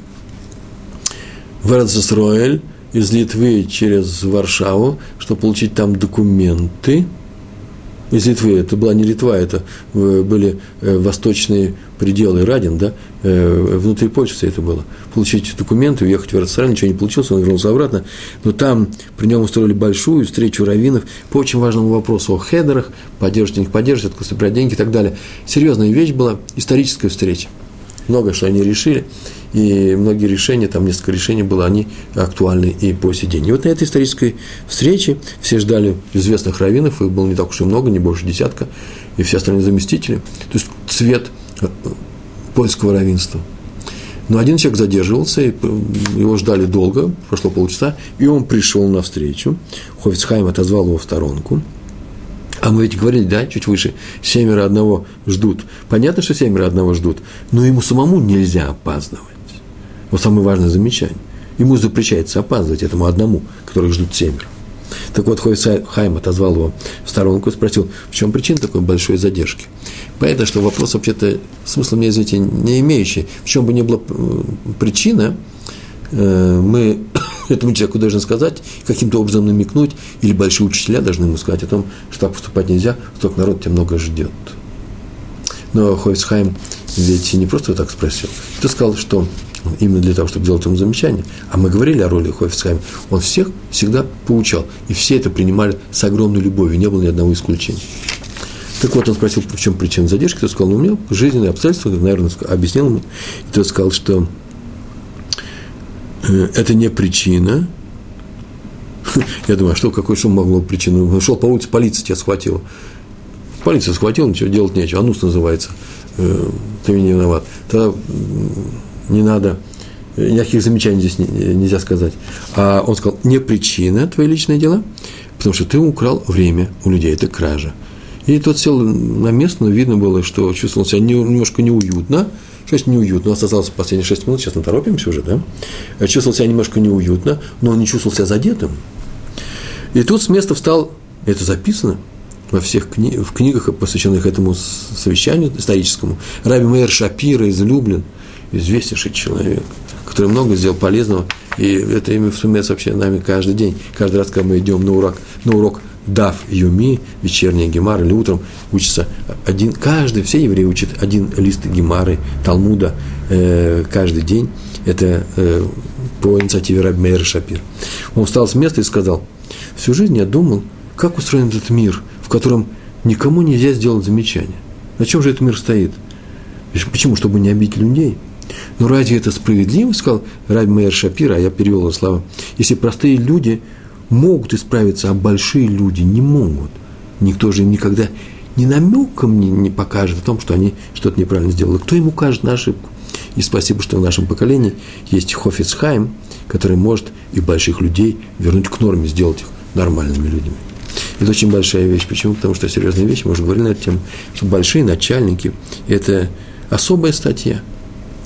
в Эрец-Исраэль из Литвы через Варшаву, чтобы получить там документы. Из Литвы, это была не Литва, это были восточные пределы, Радин, да, внутри Польши все это было. Получить документы, уехать в Эрец-Исраэль, ничего не получилось, он вернулся обратно. Но там при нем устроили большую встречу раввинов по очень важному вопросу о хедерах, поддерживать, не поддерживать, откуда собирать деньги и так далее. Серьезная вещь была, историческая встреча. Много что они решили, и многие решения, там несколько решений было, они актуальны и по сей день. И вот на этой исторической встрече все ждали известных раввинов, их было не так уж и много, не больше десятка, и все остальные заместители, то есть цвет польского раввинства. Но один человек задерживался, и его ждали долго, прошло полчаса, и он пришел навстречу, Хафец Хаим отозвал его в сторонку. А мы ведь говорили, да, чуть выше, 7 одного ждут. Понятно, что 7 одного ждут, но ему самому нельзя опаздывать. Вот самое важное замечание. Ему запрещается опаздывать этому одному, которых ждут 7. Так вот, Хафец Хаим отозвал его в сторонку и спросил, в чем причина такой большой задержки. Понятно, что вопрос вообще-то смысла, мне извините, не имеющий. В чем бы ни была причина, мы этому человеку должны сказать, каким-то образом намекнуть, или большие учителя должны ему сказать о том, что так поступать нельзя, столько народ тебя много ждет. Но Хафец Хаим ведь не просто так спросил. Ты сказал, что именно для того, чтобы делать ему замечание, а мы говорили о роли Хафец Хаима, он всех всегда поучал, и все это принимали с огромной любовью, не было ни одного исключения. Так вот, он спросил, в чем причина задержки, тот сказал, ну, у меня жизненные обстоятельства, наверное, объяснил ему, и тот сказал, что это не причина. Я думаю, а что, какой шум могло быть причиной? Шел по улице, полиция тебя схватила. Полиция схватила, ничего делать нечего. Анус называется. Ты не виноват. Тогда не надо, никаких замечаний здесь нельзя сказать. А он сказал, не причина твои личные дела, потому что ты украл время у людей, это кража. И тот сел на место, но видно было, что чувствовал себя немножко неуютно, Сейчас неуютно. У нас осталось последние 6 минут, сейчас наторопимся уже, да? Я чувствовал себя немножко неуютно, но он не чувствовал себя задетым. И тут с места встал, это записано во всех в книгах, посвященных этому совещанию историческому, Раби Меир Шапира из Люблин, известнейший человек, который много сделал полезного, и это имя вспоминается вообще нами каждый день. Каждый раз, когда мы идем на урок Дав Юми, вечерняя Гемара, или утром учится один, каждый, все евреи учат один лист Гемары, Талмуда каждый день. Это по инициативе Раби Меира Шапира. Он встал с места и сказал: всю жизнь я думал, как устроен этот мир, в котором никому нельзя сделать замечания. На чем же этот мир стоит? Почему? Чтобы не обидеть людей. Но разве это справедливо, сказал Раби Меир Шапира, а я перевел его слова, если простые люди могут исправиться, а большие люди не могут. Никто же им никогда ни намеком не покажет о том, что они что-то неправильно сделали. Кто им укажет на ошибку? И спасибо, что в нашем поколении есть Хофец Хаим, который может и больших людей вернуть к норме, сделать их нормальными людьми. Это очень большая вещь. Почему? Потому что серьезная вещь, мы уже говорили на эту тему, что большие начальники – это особая статья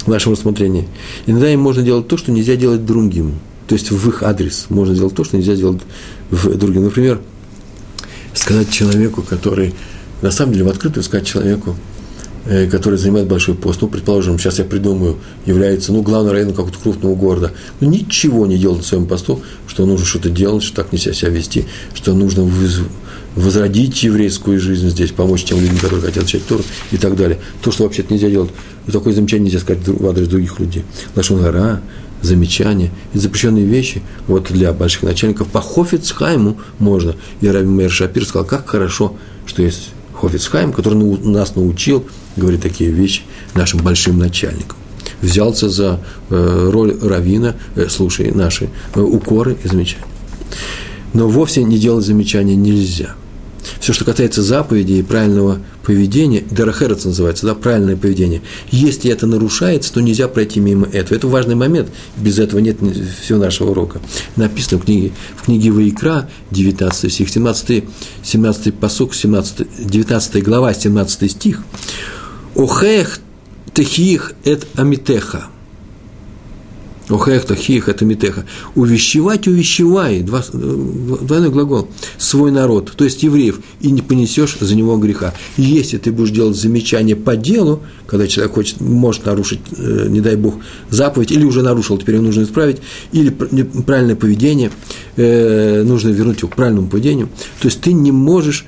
в нашем рассмотрении. Иногда им можно делать то, что нельзя делать другим. То есть в их адрес можно делать то, что нельзя делать другим. Например, сказать человеку, который, на самом деле, в открытую сказать человеку, который занимает большой пост, ну, предположим, сейчас я придумаю, является, ну, главным районом какого-то крупного города, ну, ничего не делает на своем посту, что нужно что-то делать, что так нельзя себя вести, что нужно возродить еврейскую жизнь здесь, помочь тем людям, которые хотят начать Тору и так далее. То, что вообще-то нельзя делать, ну, такое замечание нельзя сказать в адрес других людей. Лашон гара, замечания и запрещенные вещи, вот для больших начальников по Хофец Хаиму можно. И Раби Меир Шапира сказал, как хорошо, что есть Хофец Хаим, который нас научил говорить такие вещи нашим большим начальникам. Взялся за роль раввина, слушай наши укоры и замечания. Но вовсе не делать замечания нельзя. Все, что касается заповедей и правильного поведения, дерахерец называется, да, правильное поведение. Если это нарушается, то нельзя пройти мимо этого. Это важный момент, без этого нет всего нашего урока. Написано в книге Ваикра, 19 стих, 17 пасук, 19 глава, 17 стих. «Охех техих эт амитеха». Увещевать, увещевай, двойной глагол, свой народ, то есть евреев, и не понесешь за него греха. Если ты будешь делать замечания по делу, когда человек может нарушить, не дай Бог, заповедь, или уже нарушил, теперь его нужно исправить, или правильное поведение, нужно вернуть его к правильному поведению, то есть ты не можешь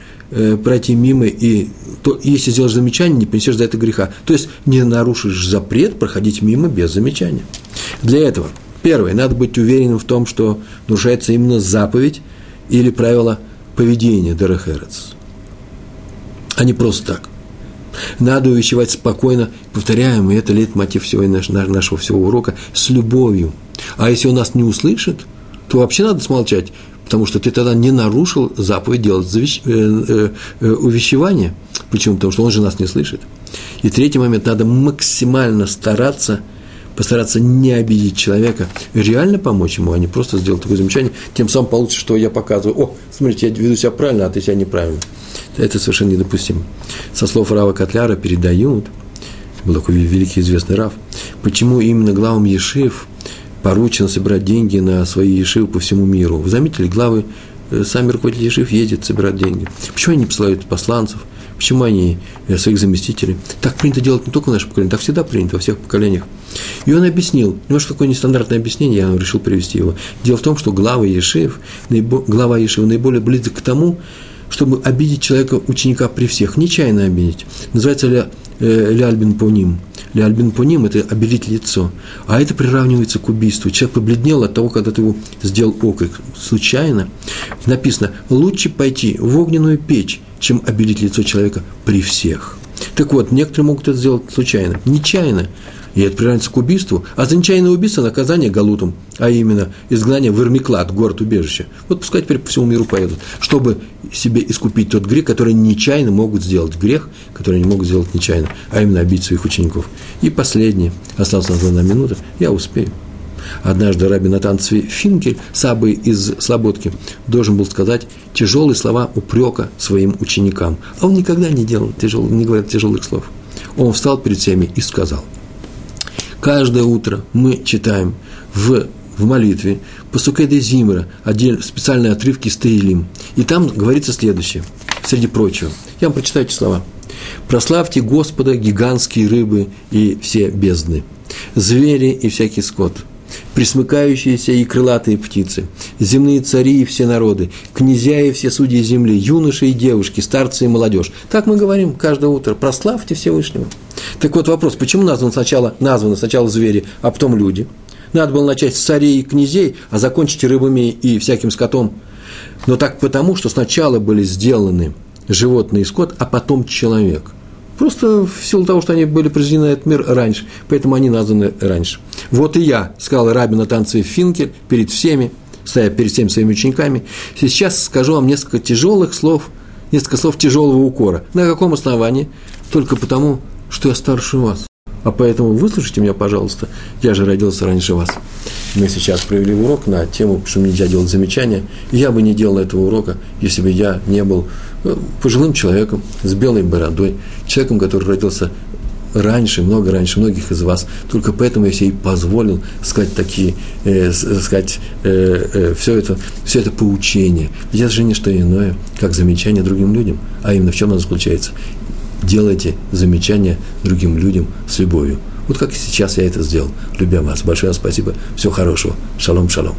пройти мимо, и то, если сделаешь замечание, не понесешь за это греха. То есть не нарушишь запрет проходить мимо без замечания. Для этого, первое, надо быть уверенным в том, что нарушается именно заповедь или правило поведения Дерах Эрец, а не просто так. Надо увещевать спокойно, повторяем, и это лейтмотив всего нашего всего урока, с любовью. А если он нас не услышит, то вообще надо смолчать, потому что ты тогда не нарушил заповедь делать увещевание. Почему? Потому что он же нас не слышит. И третий момент, надо максимально постараться не обидеть человека, реально помочь ему, а не просто сделать такое замечание, тем самым получится, что я показываю, о, смотрите, я веду себя правильно, а ты себя неправильно. Это совершенно недопустимо. Со слов рава Котляра передают, был такой великий известный рав, почему именно главам ешив поручено собирать деньги на свои ешивы по всему миру. Вы заметили, главы, сами руководители ешив ездят собирать деньги. Почему они не посылают посланцев? Почему они своих заместителей? Так принято делать не только в нашем поколении, так всегда принято во всех поколениях. И он объяснил, немножко такое нестандартное объяснение, я решил привести его. Дело в том, что глава Ешив наиболее близок к тому, чтобы обидеть человека, ученика при всех, нечаянно обидеть. Называется «Ляльбин поним». Ляльбин поним – это обелить лицо, а это приравнивается к убийству. Человек побледнел от того, когда ты его сделал окрик. Случайно написано «лучше пойти в огненную печь, чем обелить лицо человека при всех». Так вот, некоторые могут это сделать случайно, нечаянно, и это приравнивается к убийству, а за нечаянное убийство – наказание галутом, а именно изгнание в Ирмиклад, город-убежище. Вот пускай теперь по всему миру поедут, чтобы себе искупить тот грех, который нечаянно могут сделать, грех, который они могут сделать нечаянно, а именно обидеть своих учеников. И последнее, осталось нас 2 минуты, я успею. Однажды Раби Натан Цви Финкель, Сабы из Слободки, должен был сказать тяжелые слова упрека своим ученикам. А он никогда не говорил тяжелых слов. Он встал перед всеми и сказал: Каждое утро мы читаем в молитве пасукей де-Зимра, специальные отрывки из Таилим. И там говорится следующее, среди прочего. Я вам прочитаю эти слова. «Прославьте Господа гигантские рыбы и все бездны, звери и всякий скот, пресмыкающиеся и крылатые птицы, земные цари и все народы, князья и все судьи земли, юноши и девушки, старцы и молодежь». Так мы говорим каждое утро. Прославьте Всевышнего. Так вот вопрос, почему названы сначала звери, а потом люди? Надо было начать с царей и князей, а закончить рыбами и всяким скотом. Но так потому, что сначала были сделаны животные и скот, а потом человек. Просто в силу того, что они были произведены на этот мир раньше, поэтому они названы раньше. «Вот и я», – сказал Рабби Натан Цви Финкель перед всеми, стоя перед всеми своими учениками, «сейчас скажу вам несколько тяжелых слов, несколько слов тяжелого укора». На каком основании? Только потому, что я старше вас. А поэтому выслушайте меня, пожалуйста, я же родился раньше вас. Мы сейчас провели урок на тему, что нельзя делать замечания. Я бы не делал этого урока, если бы я не был пожилым человеком с белой бородой, человеком, который родился раньше, много раньше многих из вас. Только поэтому я себе и позволил сказать все это поучение. Ведь это же не что иное, как замечание другим людям. А именно в чем оно заключается? Делайте замечания другим людям с любовью. Вот как сейчас я это сделал, любя вас. Большое спасибо. Всего хорошего. Шалом, шалом.